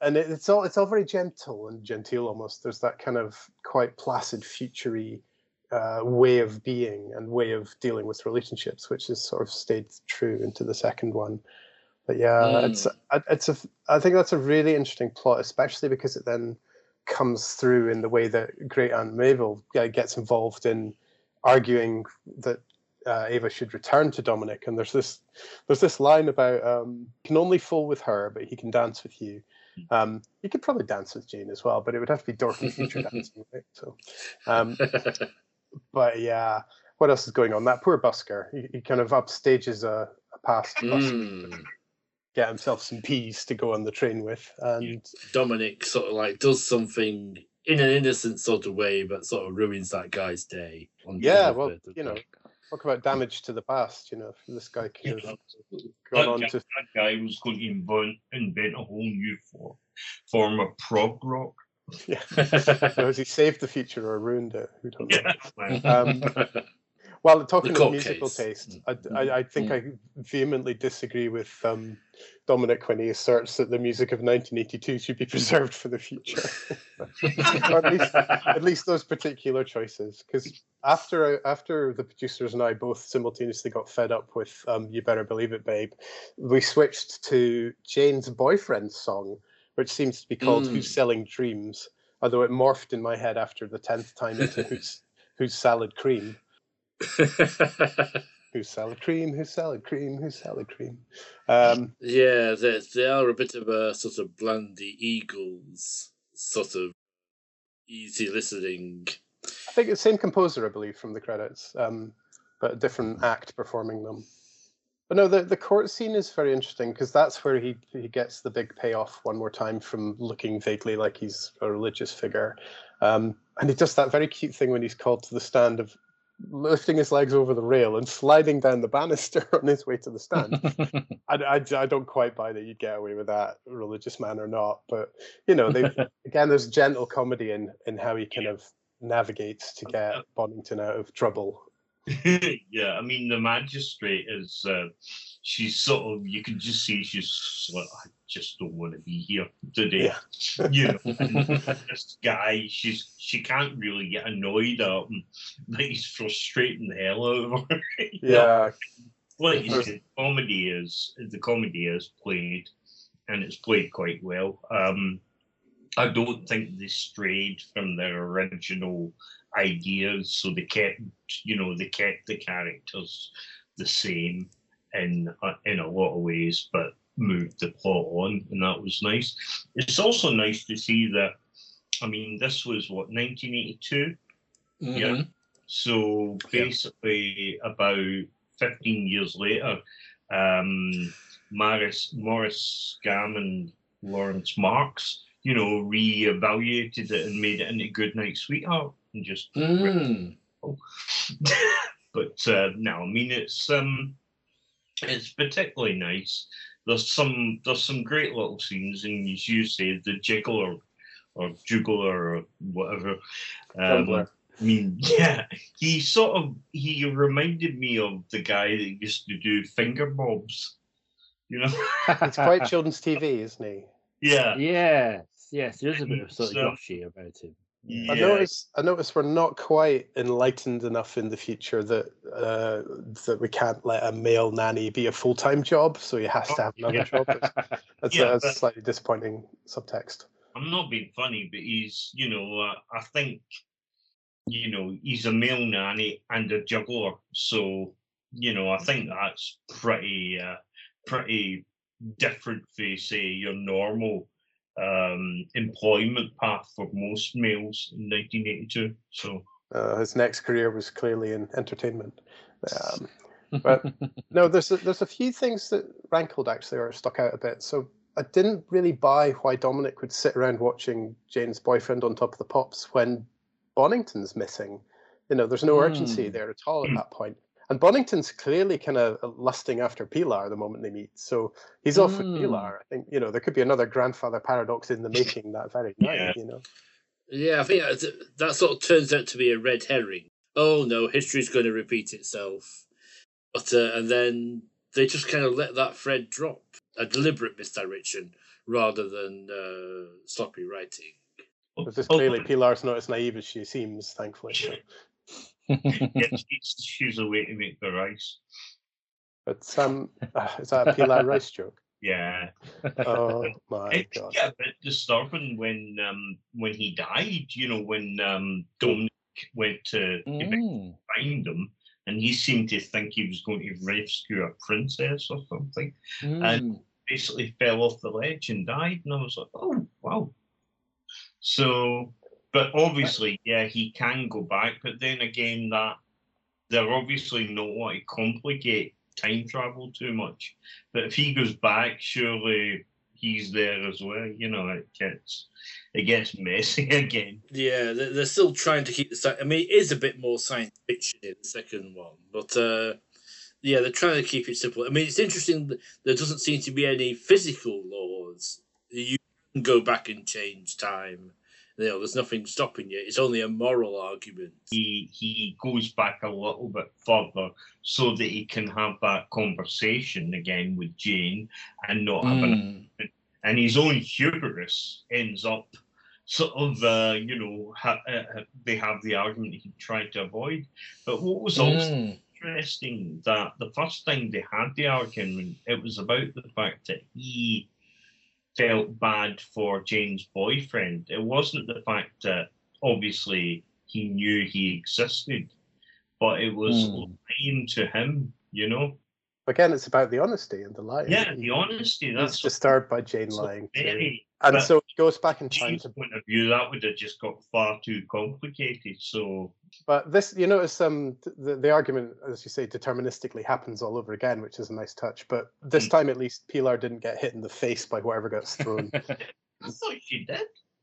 And it's all very gentle and genteel almost. There's that kind of quite placid, future-y way of being and way of dealing with relationships, which has sort of stayed true into the second one. But I think that's a really interesting plot, especially because it then comes through in the way that Great Aunt Mabel gets involved in arguing that Ava should return to Dominic. And there's this line about can only fool with her, but he can dance with you. You could probably dance with Jane as well, but it would have to be dorky future dancing, right? So, but yeah, what else is going on? That poor busker, he kind of upstages a past busker, get himself some peas to go on the train with, and Dominic sort of like does something in an innocent sort of way, but sort of ruins that guy's day. Talk about damage to the past, this guy could have gone on to... That guy was going to invent a whole new form of prog rock. Yeah. Has he saved the future or ruined it? Who don't know. Yeah. Well, talking about musical taste, I think I vehemently disagree with Dominic when he asserts that the music of 1982 should be preserved for the future, or at least those particular choices. Because after the producers and I both simultaneously got fed up with "You Better Believe It, Babe," we switched to Jane's boyfriend's song, which seems to be called "Who's Selling Dreams," although it morphed in my head after the 10th time into "Who's Salad Cream." Who's salad cream? Who's salad cream? Who's salad cream? They are a bit of a sort of Blandy Eagles sort of easy listening. I think it's the same composer, I believe, from the credits, but a different act performing them. But no, the court scene is very interesting, because that's where he gets the big payoff one more time from looking vaguely like he's a religious figure, and he does that very cute thing when he's called to the stand of lifting his legs over the rail and sliding down the banister on his way to the stand. I don't quite buy that you'd get away with that, religious man or not. But, again, there's gentle comedy in how he kind of navigates to get Bonington out of trouble. Yeah, I mean, the magistrate is, she's sort of, you can just see she's like, I just don't want to be here today. Yeah. This guy, she can't really get annoyed at him, but he's frustrating the hell out of her. Yeah. Like you said, the comedy is played, and it's played quite well. I don't think they strayed from their original ideas, so they kept the characters the same in a lot of ways, but moved the plot on, and that was nice. It's also nice to see that. I mean, this was what, 1982, yeah. So basically, about 15 years later, Morris Scam and Lawrence Marks, re-evaluated it and made it into Goodnight Sweetheart. And just but no, I mean, it's particularly nice. There's some great little scenes, and as you say, the jiggle or juggler or whatever. I mean, he reminded me of the guy that used to do finger bobs. It's quite children's TV, isn't he? Yeah. Yes. There's a bit of sort of Yoshi about him. Yeah. I notice we're not quite enlightened enough in the future that we can't let a male nanny be a full-time job, so he has to have another job. That's a slightly disappointing subtext. I'm not being funny, but he's, I think you know, he's a male nanny and a juggler. So, you know, I think that's pretty different for, say, your normal employment path for most males in 1982. So his next career was clearly in entertainment. But no, there's a few things that rankled actually, or stuck out a bit. So I didn't really buy why Dominic would sit around watching Jane's boyfriend on Top of the Pops when Bonington's missing. You know, there's no urgency there at all at that point. And Bonington's clearly kind of lusting after Pilar the moment they meet. So he's off with Pilar. I think, you know, there could be another grandfather paradox in the making that very night, you know. Yeah, I think that sort of turns out to be a red herring. Oh, no, history's going to repeat itself. But, and then they just kind of let that thread drop. A deliberate misdirection rather than sloppy writing. This is clearly Pilar's not as naive as she seems, thankfully. Yes, she's a way to make the rice. But is that a Pilar rice joke? Yeah. Oh my God! It's a bit disturbing when he died. You know, when Dominic went to find him. And he seemed to think he was going to rescue a princess or something, and basically fell off the ledge and died. And I was like, oh, wow. So, but obviously, yeah, he can go back. But then again, that they're obviously not wanting to complicate time travel too much. But if he goes back, surely he's there as well. You know, it gets messy again. Yeah, they're still trying to keep the... I mean, it is a bit more science fiction in the second one, but yeah, they're trying to keep it simple. I mean, it's interesting that there doesn't seem to be any physical laws. You can go back and change time. You know, there's nothing stopping you. It's only a moral argument. He goes back a little bit further so that he can have that conversation again with Jane and not have an... And his own hubris ends up sort of, you know, they have the argument he tried to avoid. But what was also interesting, that the first time they had the argument, it was about the fact that he felt bad for Jane's boyfriend. It wasn't the fact that, obviously, he knew he existed, but it was lying to him, you know. Again, it's about the honesty and the lying. Yeah, the honesty. That's disturbed by Jane lying. And so it goes back in time. From my point of view, that would have just got far too complicated. So, but this, you notice, the argument, as you say, deterministically happens all over again, which is a nice touch. But this time, at least, Pilar didn't get hit in the face by whatever gets thrown. I thought she did.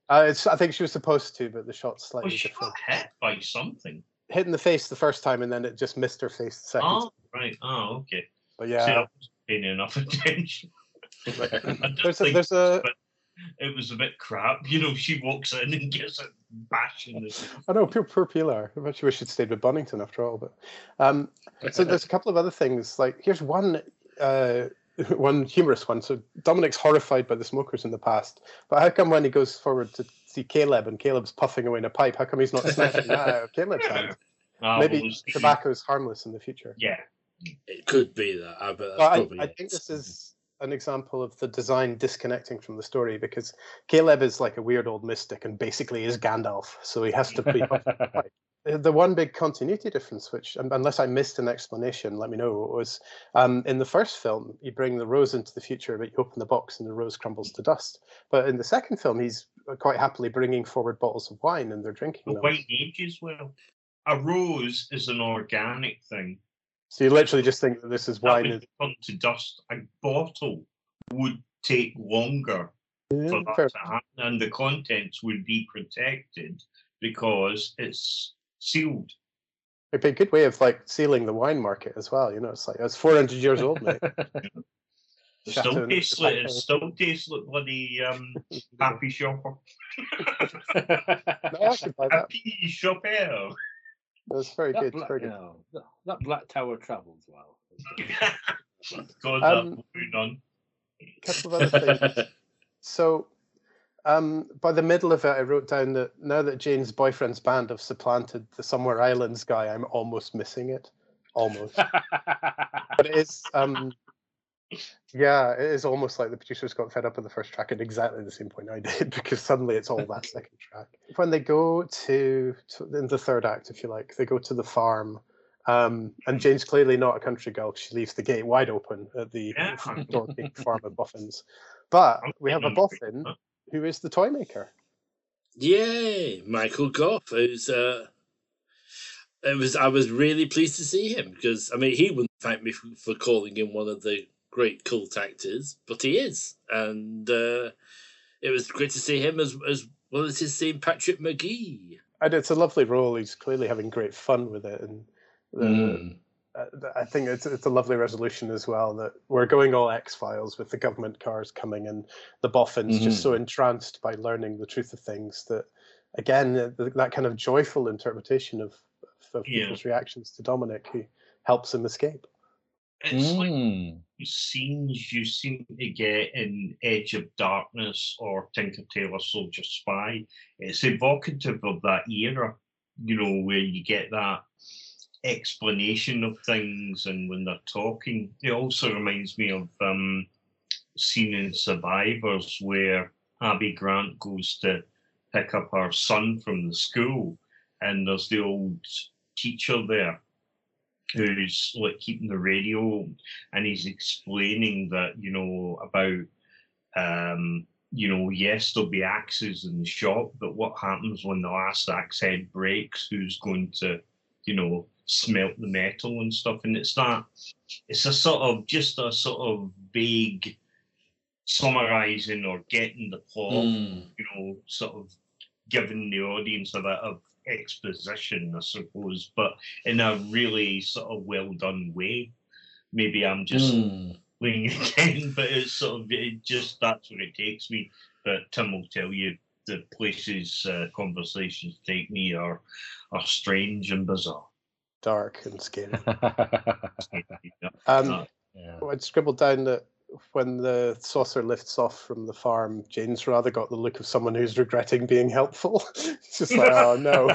I think she was supposed to, but the shot's slightly different. She got hit by something. Hit in the face the first time, and then it just missed her face the second. Oh, right. Oh, okay. But yeah, see, I wasn't paying enough attention. It was a bit crap, you know. She walks in and gets a bash in the... I know, poor Pilar. I bet you wish she'd stayed with Bonington after all. But so there's a couple of other things. Like here's one humorous one. So Dominic's horrified by the smokers in the past, but how come when he goes forward to see Caleb and Caleb's puffing away in a pipe, how come he's not snatching that out of Caleb's hand? Maybe tobacco's harmless in the future. Yeah. It could be that. I think this is an example of the design disconnecting from the story, because Caleb is like a weird old mystic and basically is Gandalf, so he has to be... The one big continuity difference, which, unless I missed an explanation, let me know, was in the first film, you bring the rose into the future, but you open the box and the rose crumbles to dust. But in the second film, he's quite happily bringing forward bottles of wine and they're drinking them. White ages, well. A rose is an organic thing. So you literally just think that this is wine. That would come to dust. A bottle would take longer for that to happen, and the contents would be protected because it's sealed. It'd be a good way of like sealing the wine market as well. You know, it's like it's 400 years old, mate. It still tastes like bloody happy shopper. No, I should buy that. Happy shopper. That's very good. Black, very good. No, that Black Tower travels well. Couple of other things. So, by the middle of it, I wrote down that now that Jane's boyfriend's band have supplanted the Somewhere Islands guy, I'm almost missing it. Almost. But it is Yeah, it is almost like the producers got fed up with the first track at exactly the same point I did, because suddenly it's all that second track. When they go to in the third act, if you like, they go to the farm, and Jane's clearly not a country girl. She leaves the gate wide open at the farm of boffins. But we have a boffin who is the toy maker. Yay, Michael Gough, who's I was really pleased to see him, because I mean, he wouldn't thank me for calling him one of the great cult actors, but he is, and it was great to see him as well as seeing Patrick Magee. And it's a lovely role. He's clearly having great fun with it, and I think it's a lovely resolution as well, that we're going all X-Files with the government cars coming, and the boffins just so entranced by learning the truth of things that, again, that kind of joyful interpretation of people's reactions to Dominic, who helps him escape. It's like the scenes you seem to get in Edge of Darkness or Tinker Tailor Soldier Spy. It's evocative of that era, you know, where you get that explanation of things and when they're talking. It also reminds me of scene in Survivors where Abby Grant goes to pick up her son from the school, and there's the old teacher there who's like keeping the radio, and he's explaining that, you know, about you know, yes, there'll be axes in the shop, but what happens when the last axe head breaks? Who's going to, you know, smelt the metal and stuff? And it's that, it's a sort of just a sort of vague summarizing or getting the plot, you know, sort of giving the audience a bit of exposition, I suppose, but in a really sort of well done way. Maybe I'm just playing again, but it's sort of that's where it takes me. But Tim will tell you the places conversations take me are strange and bizarre, dark and scary. I'd scribbled down that when the saucer lifts off from the farm, Jane's rather got the look of someone who's regretting being helpful. It's just like, oh, no.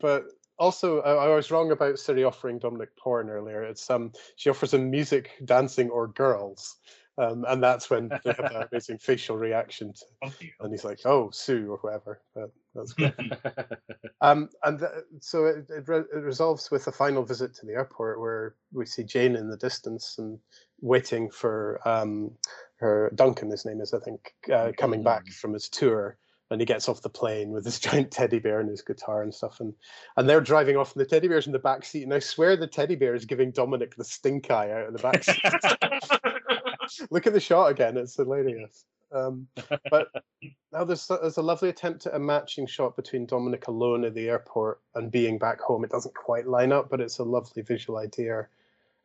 But also, I was wrong about Ciri offering Dominic porn earlier. It's she offers him music, dancing, or girls. And that's when they have that amazing facial reaction and he's like, oh, Sue, or whoever. That's good. So it resolves with a final visit to the airport, where we see Jane in the distance and waiting for her Duncan, his name is, I think, coming back from his tour. And he gets off the plane with his giant teddy bear and his guitar and stuff. And they're driving off, and the teddy bear's in the back seat. And I swear the teddy bear is giving Dominic the stink eye out of the back seat. Look at the shot again. It's hilarious. But now there's a lovely attempt at a matching shot between Dominic alone at the airport and being back home. It doesn't quite line up, but it's a lovely visual idea.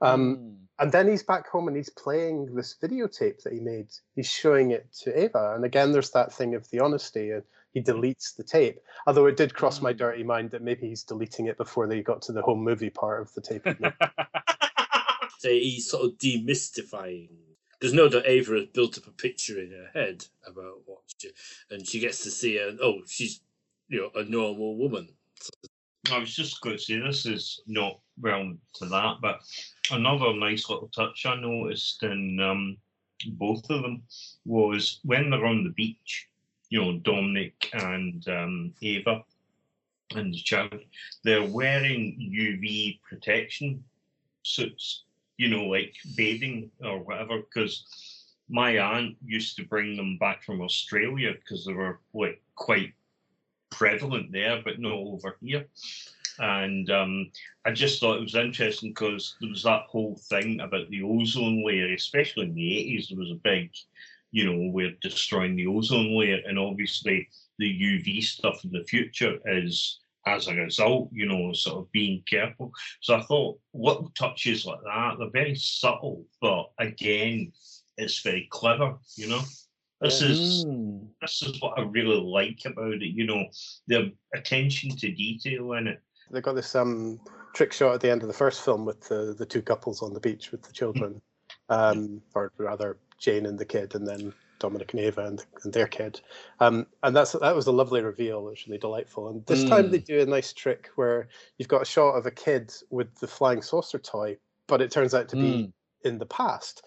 And then he's back home and he's playing this videotape that he made. He's showing it to Ava. And again, there's that thing of the honesty, and he deletes the tape. Although it did cross my dirty mind that maybe he's deleting it before they got to the home movie part of the tape. So he's sort of demystifying. There's no doubt Ava has built up a picture in her head about what she, and she gets to see her, oh, she's, you know, a normal woman. I was just going to say, this is not realm to that, but another nice little touch I noticed in both of them was when they're on the beach, you know, Dominic and Ava and the child, they're wearing UV protection suits, you know, like bathing or whatever, because my aunt used to bring them back from Australia because they were like quite prevalent there, but not over here. And I just thought it was interesting because there was that whole thing about the ozone layer, especially in the 80s. There was a big, you know, we're destroying the ozone layer, and obviously the UV stuff in the future is, as a result, you know, sort of being careful. So I thought little touches like that, they're very subtle, but again, it's very clever, you know. This is what I really like about it, you know, the attention to detail in it. They got this trick shot at the end of the first film with the two couples on the beach with the children, or rather Jane and the kid, and then Dominic and Ava and their kid. And that was a lovely reveal. It was really delightful. And this time they do a nice trick where you've got a shot of a kid with the flying saucer toy, but it turns out to be in the past.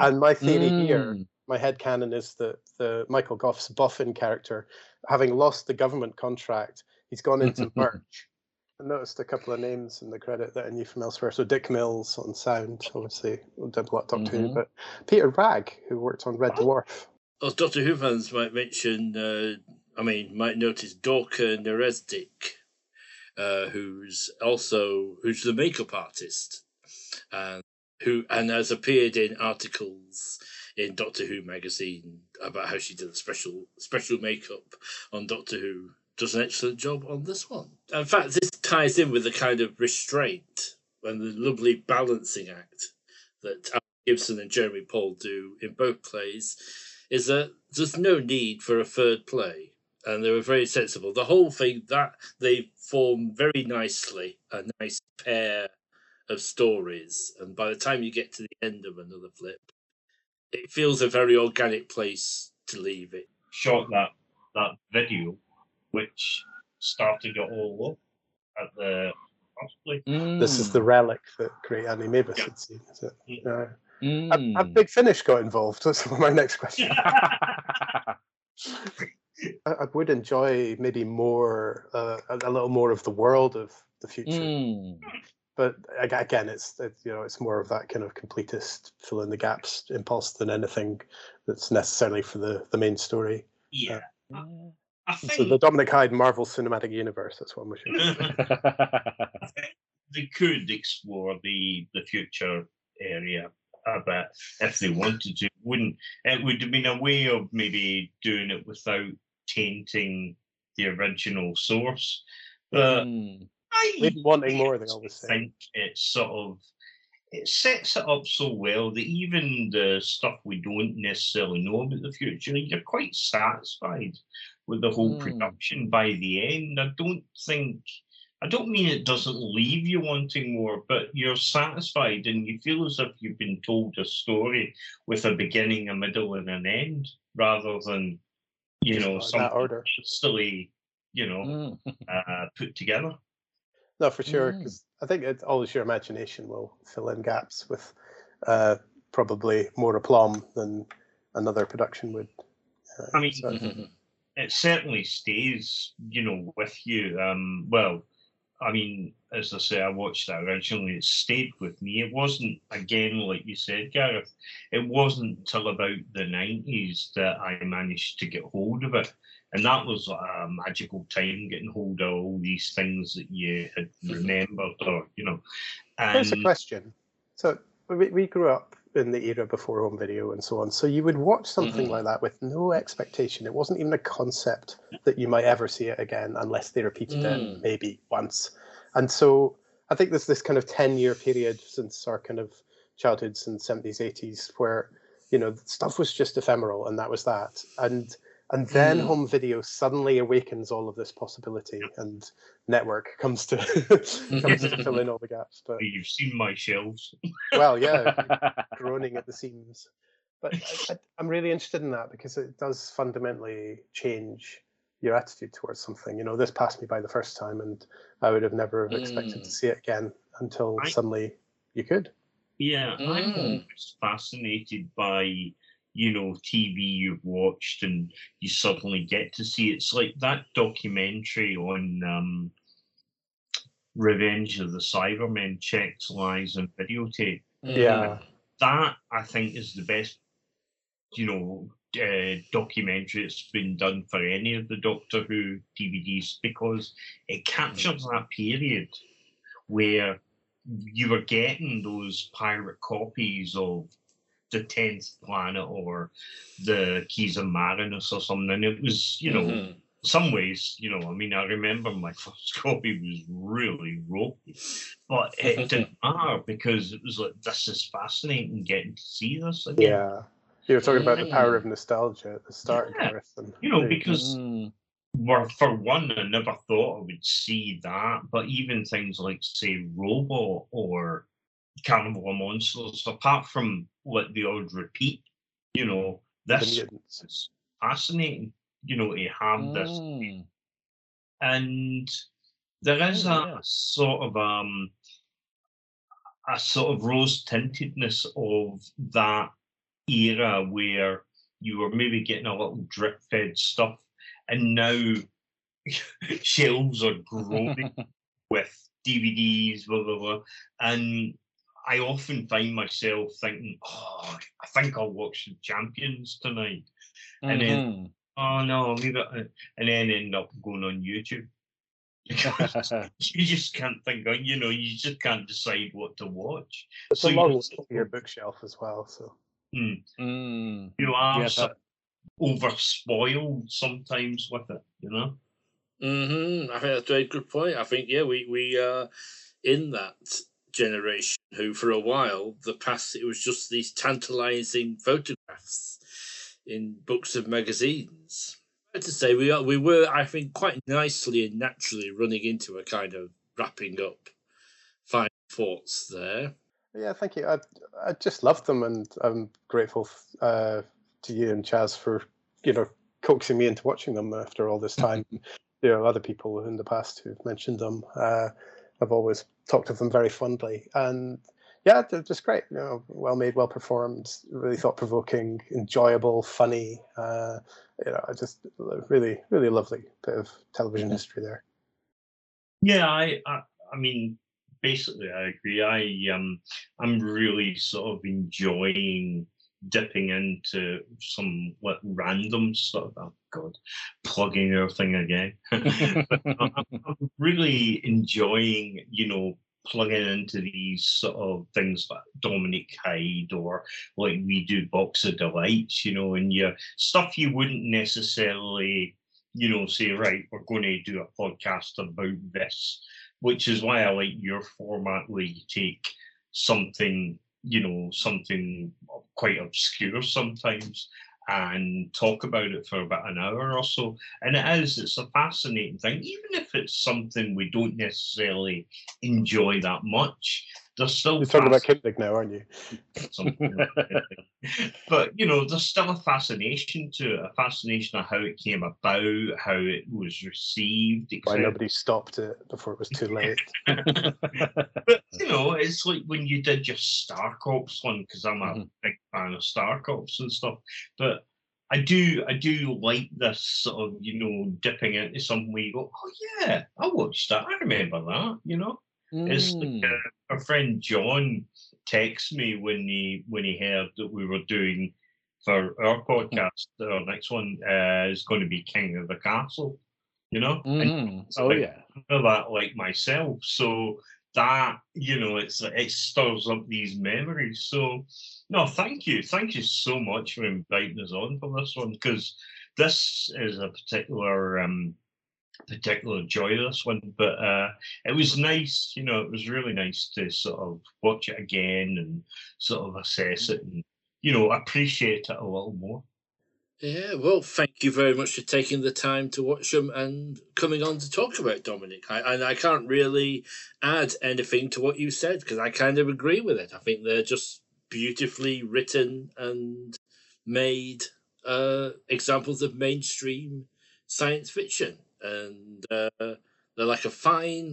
And my theory here, my headcanon, is that the Michael Gough's Boffin character, having lost the government contract, he's gone into merch. I noticed a couple of names in the credit that I knew from elsewhere. So Dick Mills on sound, obviously, did a lot of Doctor Who, but Peter Bragg, who worked on Red Dwarf. Those Doctor Who fans might mention, might notice Dorka Nerezdik, who's the makeup artist, and has appeared in articles in Doctor Who magazine about how she did a special makeup on Doctor Who. Does an excellent job on this one. In fact, this ties in with the kind of restraint and the lovely balancing act that Alan Gibson and Jeremy Paul do in both plays, is that there's no need for a third play. And they were very sensible. The whole thing, that they form very nicely, a nice pair of stories. And by the time you get to the end of Another Flip, it feels a very organic place to leave it. Shot that video, which started it all up at the possibly. This is the relic that great Annie Mabus had seen, is it? Have Big Finish got involved? That's my next question. I would enjoy maybe more, a little more of the world of the future. But again, it's more of that kind of completist fill in the gaps impulse than anything that's necessarily for the main story. Yeah. I think so, the Dominic Hyde Marvel Cinematic Universe, that's what I'm wishing. They could explore the future area a bit if they wanted to. It would have been a way of maybe doing it without tainting the original source. But wanting more, they always say. I think it sets it up so well that even the stuff we don't necessarily know about the future, you're quite satisfied with the whole production by the end. I don't mean it doesn't leave you wanting more, but you're satisfied and you feel as if you've been told a story with a beginning, a middle, and an end, rather than, something silly, put together. No, for sure, because I think it's always your imagination will fill in gaps with probably more aplomb than another production would. It certainly stays, with you. As I say, I watched that originally. It stayed with me. It wasn't, again, like you said, Gareth, it wasn't till about the 90s that I managed to get hold of it. And that was a magical time, getting hold of all these things that you had remembered or. Here's a question. So we grew up in the era before home video and so on. So you would watch something like that with no expectation. It wasn't even a concept that you might ever see it again unless they repeated it maybe once. And so I think there's this kind of 10-year period since our kind of childhoods in the 70s, 80s, where, stuff was just ephemeral and that was that. And then home video suddenly awakens all of this possibility, and network comes to fill in all the gaps. But you've seen my shelves. Well, yeah, groaning at the seams. But I'm really interested in that because it does fundamentally change your attitude towards something. This passed me by the first time, and I would have never expected to see it again until suddenly you could. Yeah, I'm always fascinated by TV you've watched and you suddenly get to see. It's like that documentary on Revenge of the Cybermen, Checks, Lies and Videotape. Yeah. That, I think, is the best, documentary that's been done for any of the Doctor Who DVDs, because it captures that period where you were getting those pirate copies of the 10th Planet or the Keys of Marinus or something. And it was, some ways, I remember my first copy was really ropey, but it didn't matter because it was like, this is fascinating getting to see this again. Yeah. You were talking about the power of nostalgia at the start. Yeah. Because for one, I never thought I would see that, but even things like, say, Robo or Carnival of Monsters, apart from what the odd repeat, this is fascinating, to have this. And there is a sort of a sort of rose-tintedness of that era where you were maybe getting a little drip-fed stuff, and now shelves are growing with DVDs, blah, blah, blah. And I often find myself thinking, oh, I think I'll watch The Champions tonight. Mm-hmm. And then, oh, no, I'll leave it. And then end up going on YouTube. You just can't think, you know, you just can't decide what to watch. It's so a model for your bookshelf as well. So you are overspoiled sometimes with it, you know. I think that's a very good point. I think, yeah, we are in that generation who, for a while, the past, it was just these tantalizing photographs in books of magazines. To say we were, I think, quite nicely and naturally running into a kind of wrapping up. Fine thoughts there. Yeah, thank you. I just love them, and I'm grateful to you and Chaz for, you know, coaxing me into watching them after all this time. You know, other people in the past who've mentioned them, I've always talked of them very fondly, and yeah, they're just great. You know, well made, well performed, really thought provoking, enjoyable, funny. You know, just really, really lovely bit of television history there. Yeah, I mean, basically, I agree. I'm really sort of enjoying dipping into some like random stuff. Oh God, plugging everything again. I'm really enjoying, you know, plugging into these sort of things like Dominic Hyde, or like we do Box of Delights, you know, and stuff you wouldn't necessarily, you know, say, right, we're going to do a podcast about this, which is why I like your format where you take something, you know, something quite obscure sometimes and talk about it for about an hour or so. And it's a fascinating thing. Even if it's something we don't necessarily enjoy that much, there's still... You're talking about Kinvig now, aren't you? But, you know, there's still a fascination to it, a fascination of how it came about, how it was received, etc. Why nobody stopped it before it was too late. But, you know, it's like when you did your Star Cops one, because I'm a big fan of Star Cops and stuff, but I do like this sort of, you know, dipping into something where you go, oh yeah, I watched that, I remember that, you know. It's like our friend John texted me when he heard that we were doing, for our podcast, our next one is going to be King of the Castle, you know? And that, like myself. So that, you know, it's like, it stirs up these memories. So, no, thank you. Thank you so much for inviting us on for this one, because this is a particular joy of this one, but it was nice, you know, it was really nice to sort of watch it again and sort of assess it and, you know, appreciate it a little more. Yeah, well, thank you very much for taking the time to watch them and coming on to talk about Dominic. I can't really add anything to what you said, because I kind of agree with it. I think they're just beautifully written and made examples of mainstream science fiction. And they're like a fine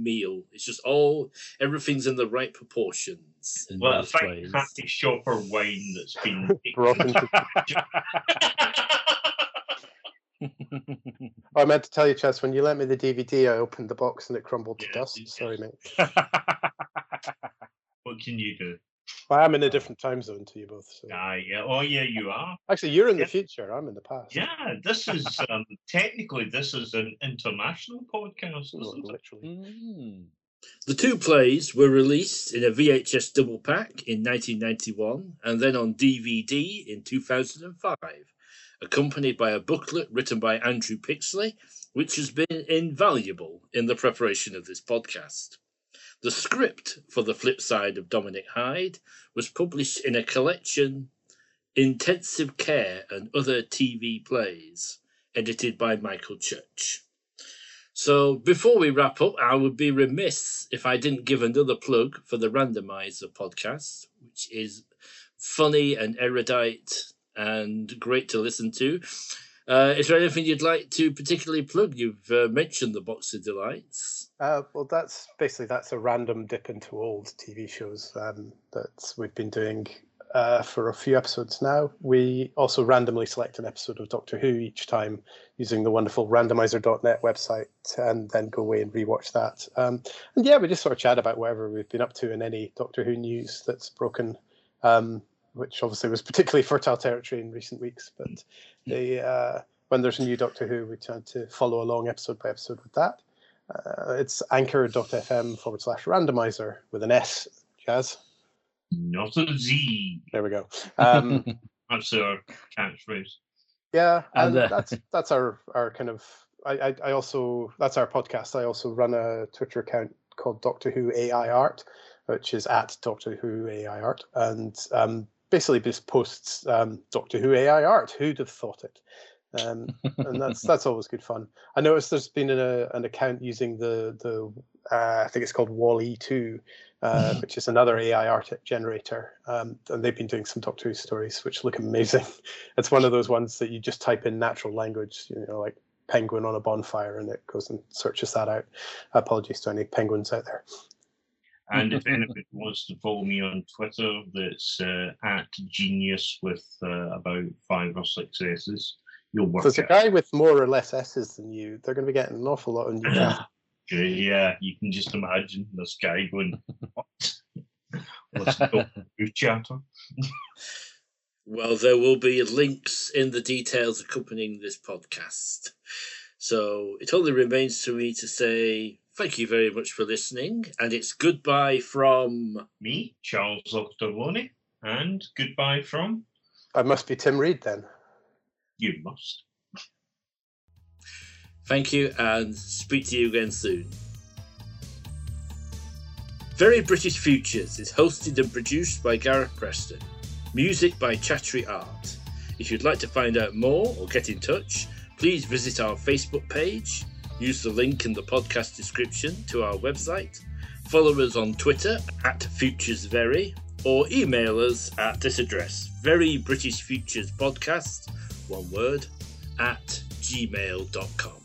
meal. It's just everything's in the right proportions. Well, a fine fatty shopper wine that's been brought into. I meant to tell you, Chaz, when you lent me the DVD, I opened the box and it crumbled to dust. Sorry, mate. What can you do? Well, I'm in a different time zone to you both. So. Yeah. Oh, yeah, you are. Actually, you're in the future. I'm in the past. Yeah, this is technically this is an international podcast, isn't it? The two plays were released in a VHS double pack in 1991 and then on DVD in 2005, accompanied by a booklet written by Andrew Pixley, which has been invaluable in the preparation of this podcast. The script for The Flipside of Dominic Hyde was published in a collection, Intensive Care and Other TV Plays, edited by Michael Church. So before we wrap up, I would be remiss if I didn't give another plug for the Randomizer podcast, which is funny and erudite and great to listen to. Is there anything you'd like to particularly plug? You've mentioned the Box of Delights. Well, that's a random dip into old TV shows that we've been doing for a few episodes now. We also randomly select an episode of Doctor Who each time using the wonderful randomizer.net website, and then go away and rewatch that. And yeah, we just sort of chat about whatever we've been up to and any Doctor Who news that's broken, which obviously was particularly fertile territory in recent weeks. But when there's a new Doctor Who, we tend to follow along episode by episode with that. It's anchor.fm/randomizer with an S, Jazz. Not a Z. There we go. That's our catchphrase. Yeah, and that's our kind of. I also, that's our podcast. I also run a Twitter account called Doctor Who AI Art, which is at Doctor Who AI Art, and basically just posts Doctor Who AI Art. Who'd have thought it? And that's always good fun. I noticed there's been an account using the I think it's called Wall-E2, which is another AI art generator, and they've been doing some Doctor Who stories which look amazing. It's one of those ones that you just type in natural language, you know, like penguin on a bonfire, and it goes and searches that out. Apologies to any penguins out there. And if anybody wants to follow me on Twitter, that's at genius with about 5 or 6 S's. So there's a guy with more or less S's than you. They're going to be getting an awful lot on you. Yeah, you can just imagine this guy going, what? Let's go through chatter. Well, there will be links in the details accompanying this podcast. So it only remains to me to say thank you very much for listening. And it's goodbye from me, Charles Octavoni, and goodbye from... I must be Tim Reid then. You must. Thank you, and speak to you again soon. Very British Futures is hosted and produced by Gareth Preston. Music by Chattery Art. If you'd like to find out more or get in touch, please visit our Facebook page, use the link in the podcast description to our website, follow us on Twitter at FuturesVery, or email us at this address, Very British Futures Podcast, one word, at gmail.com.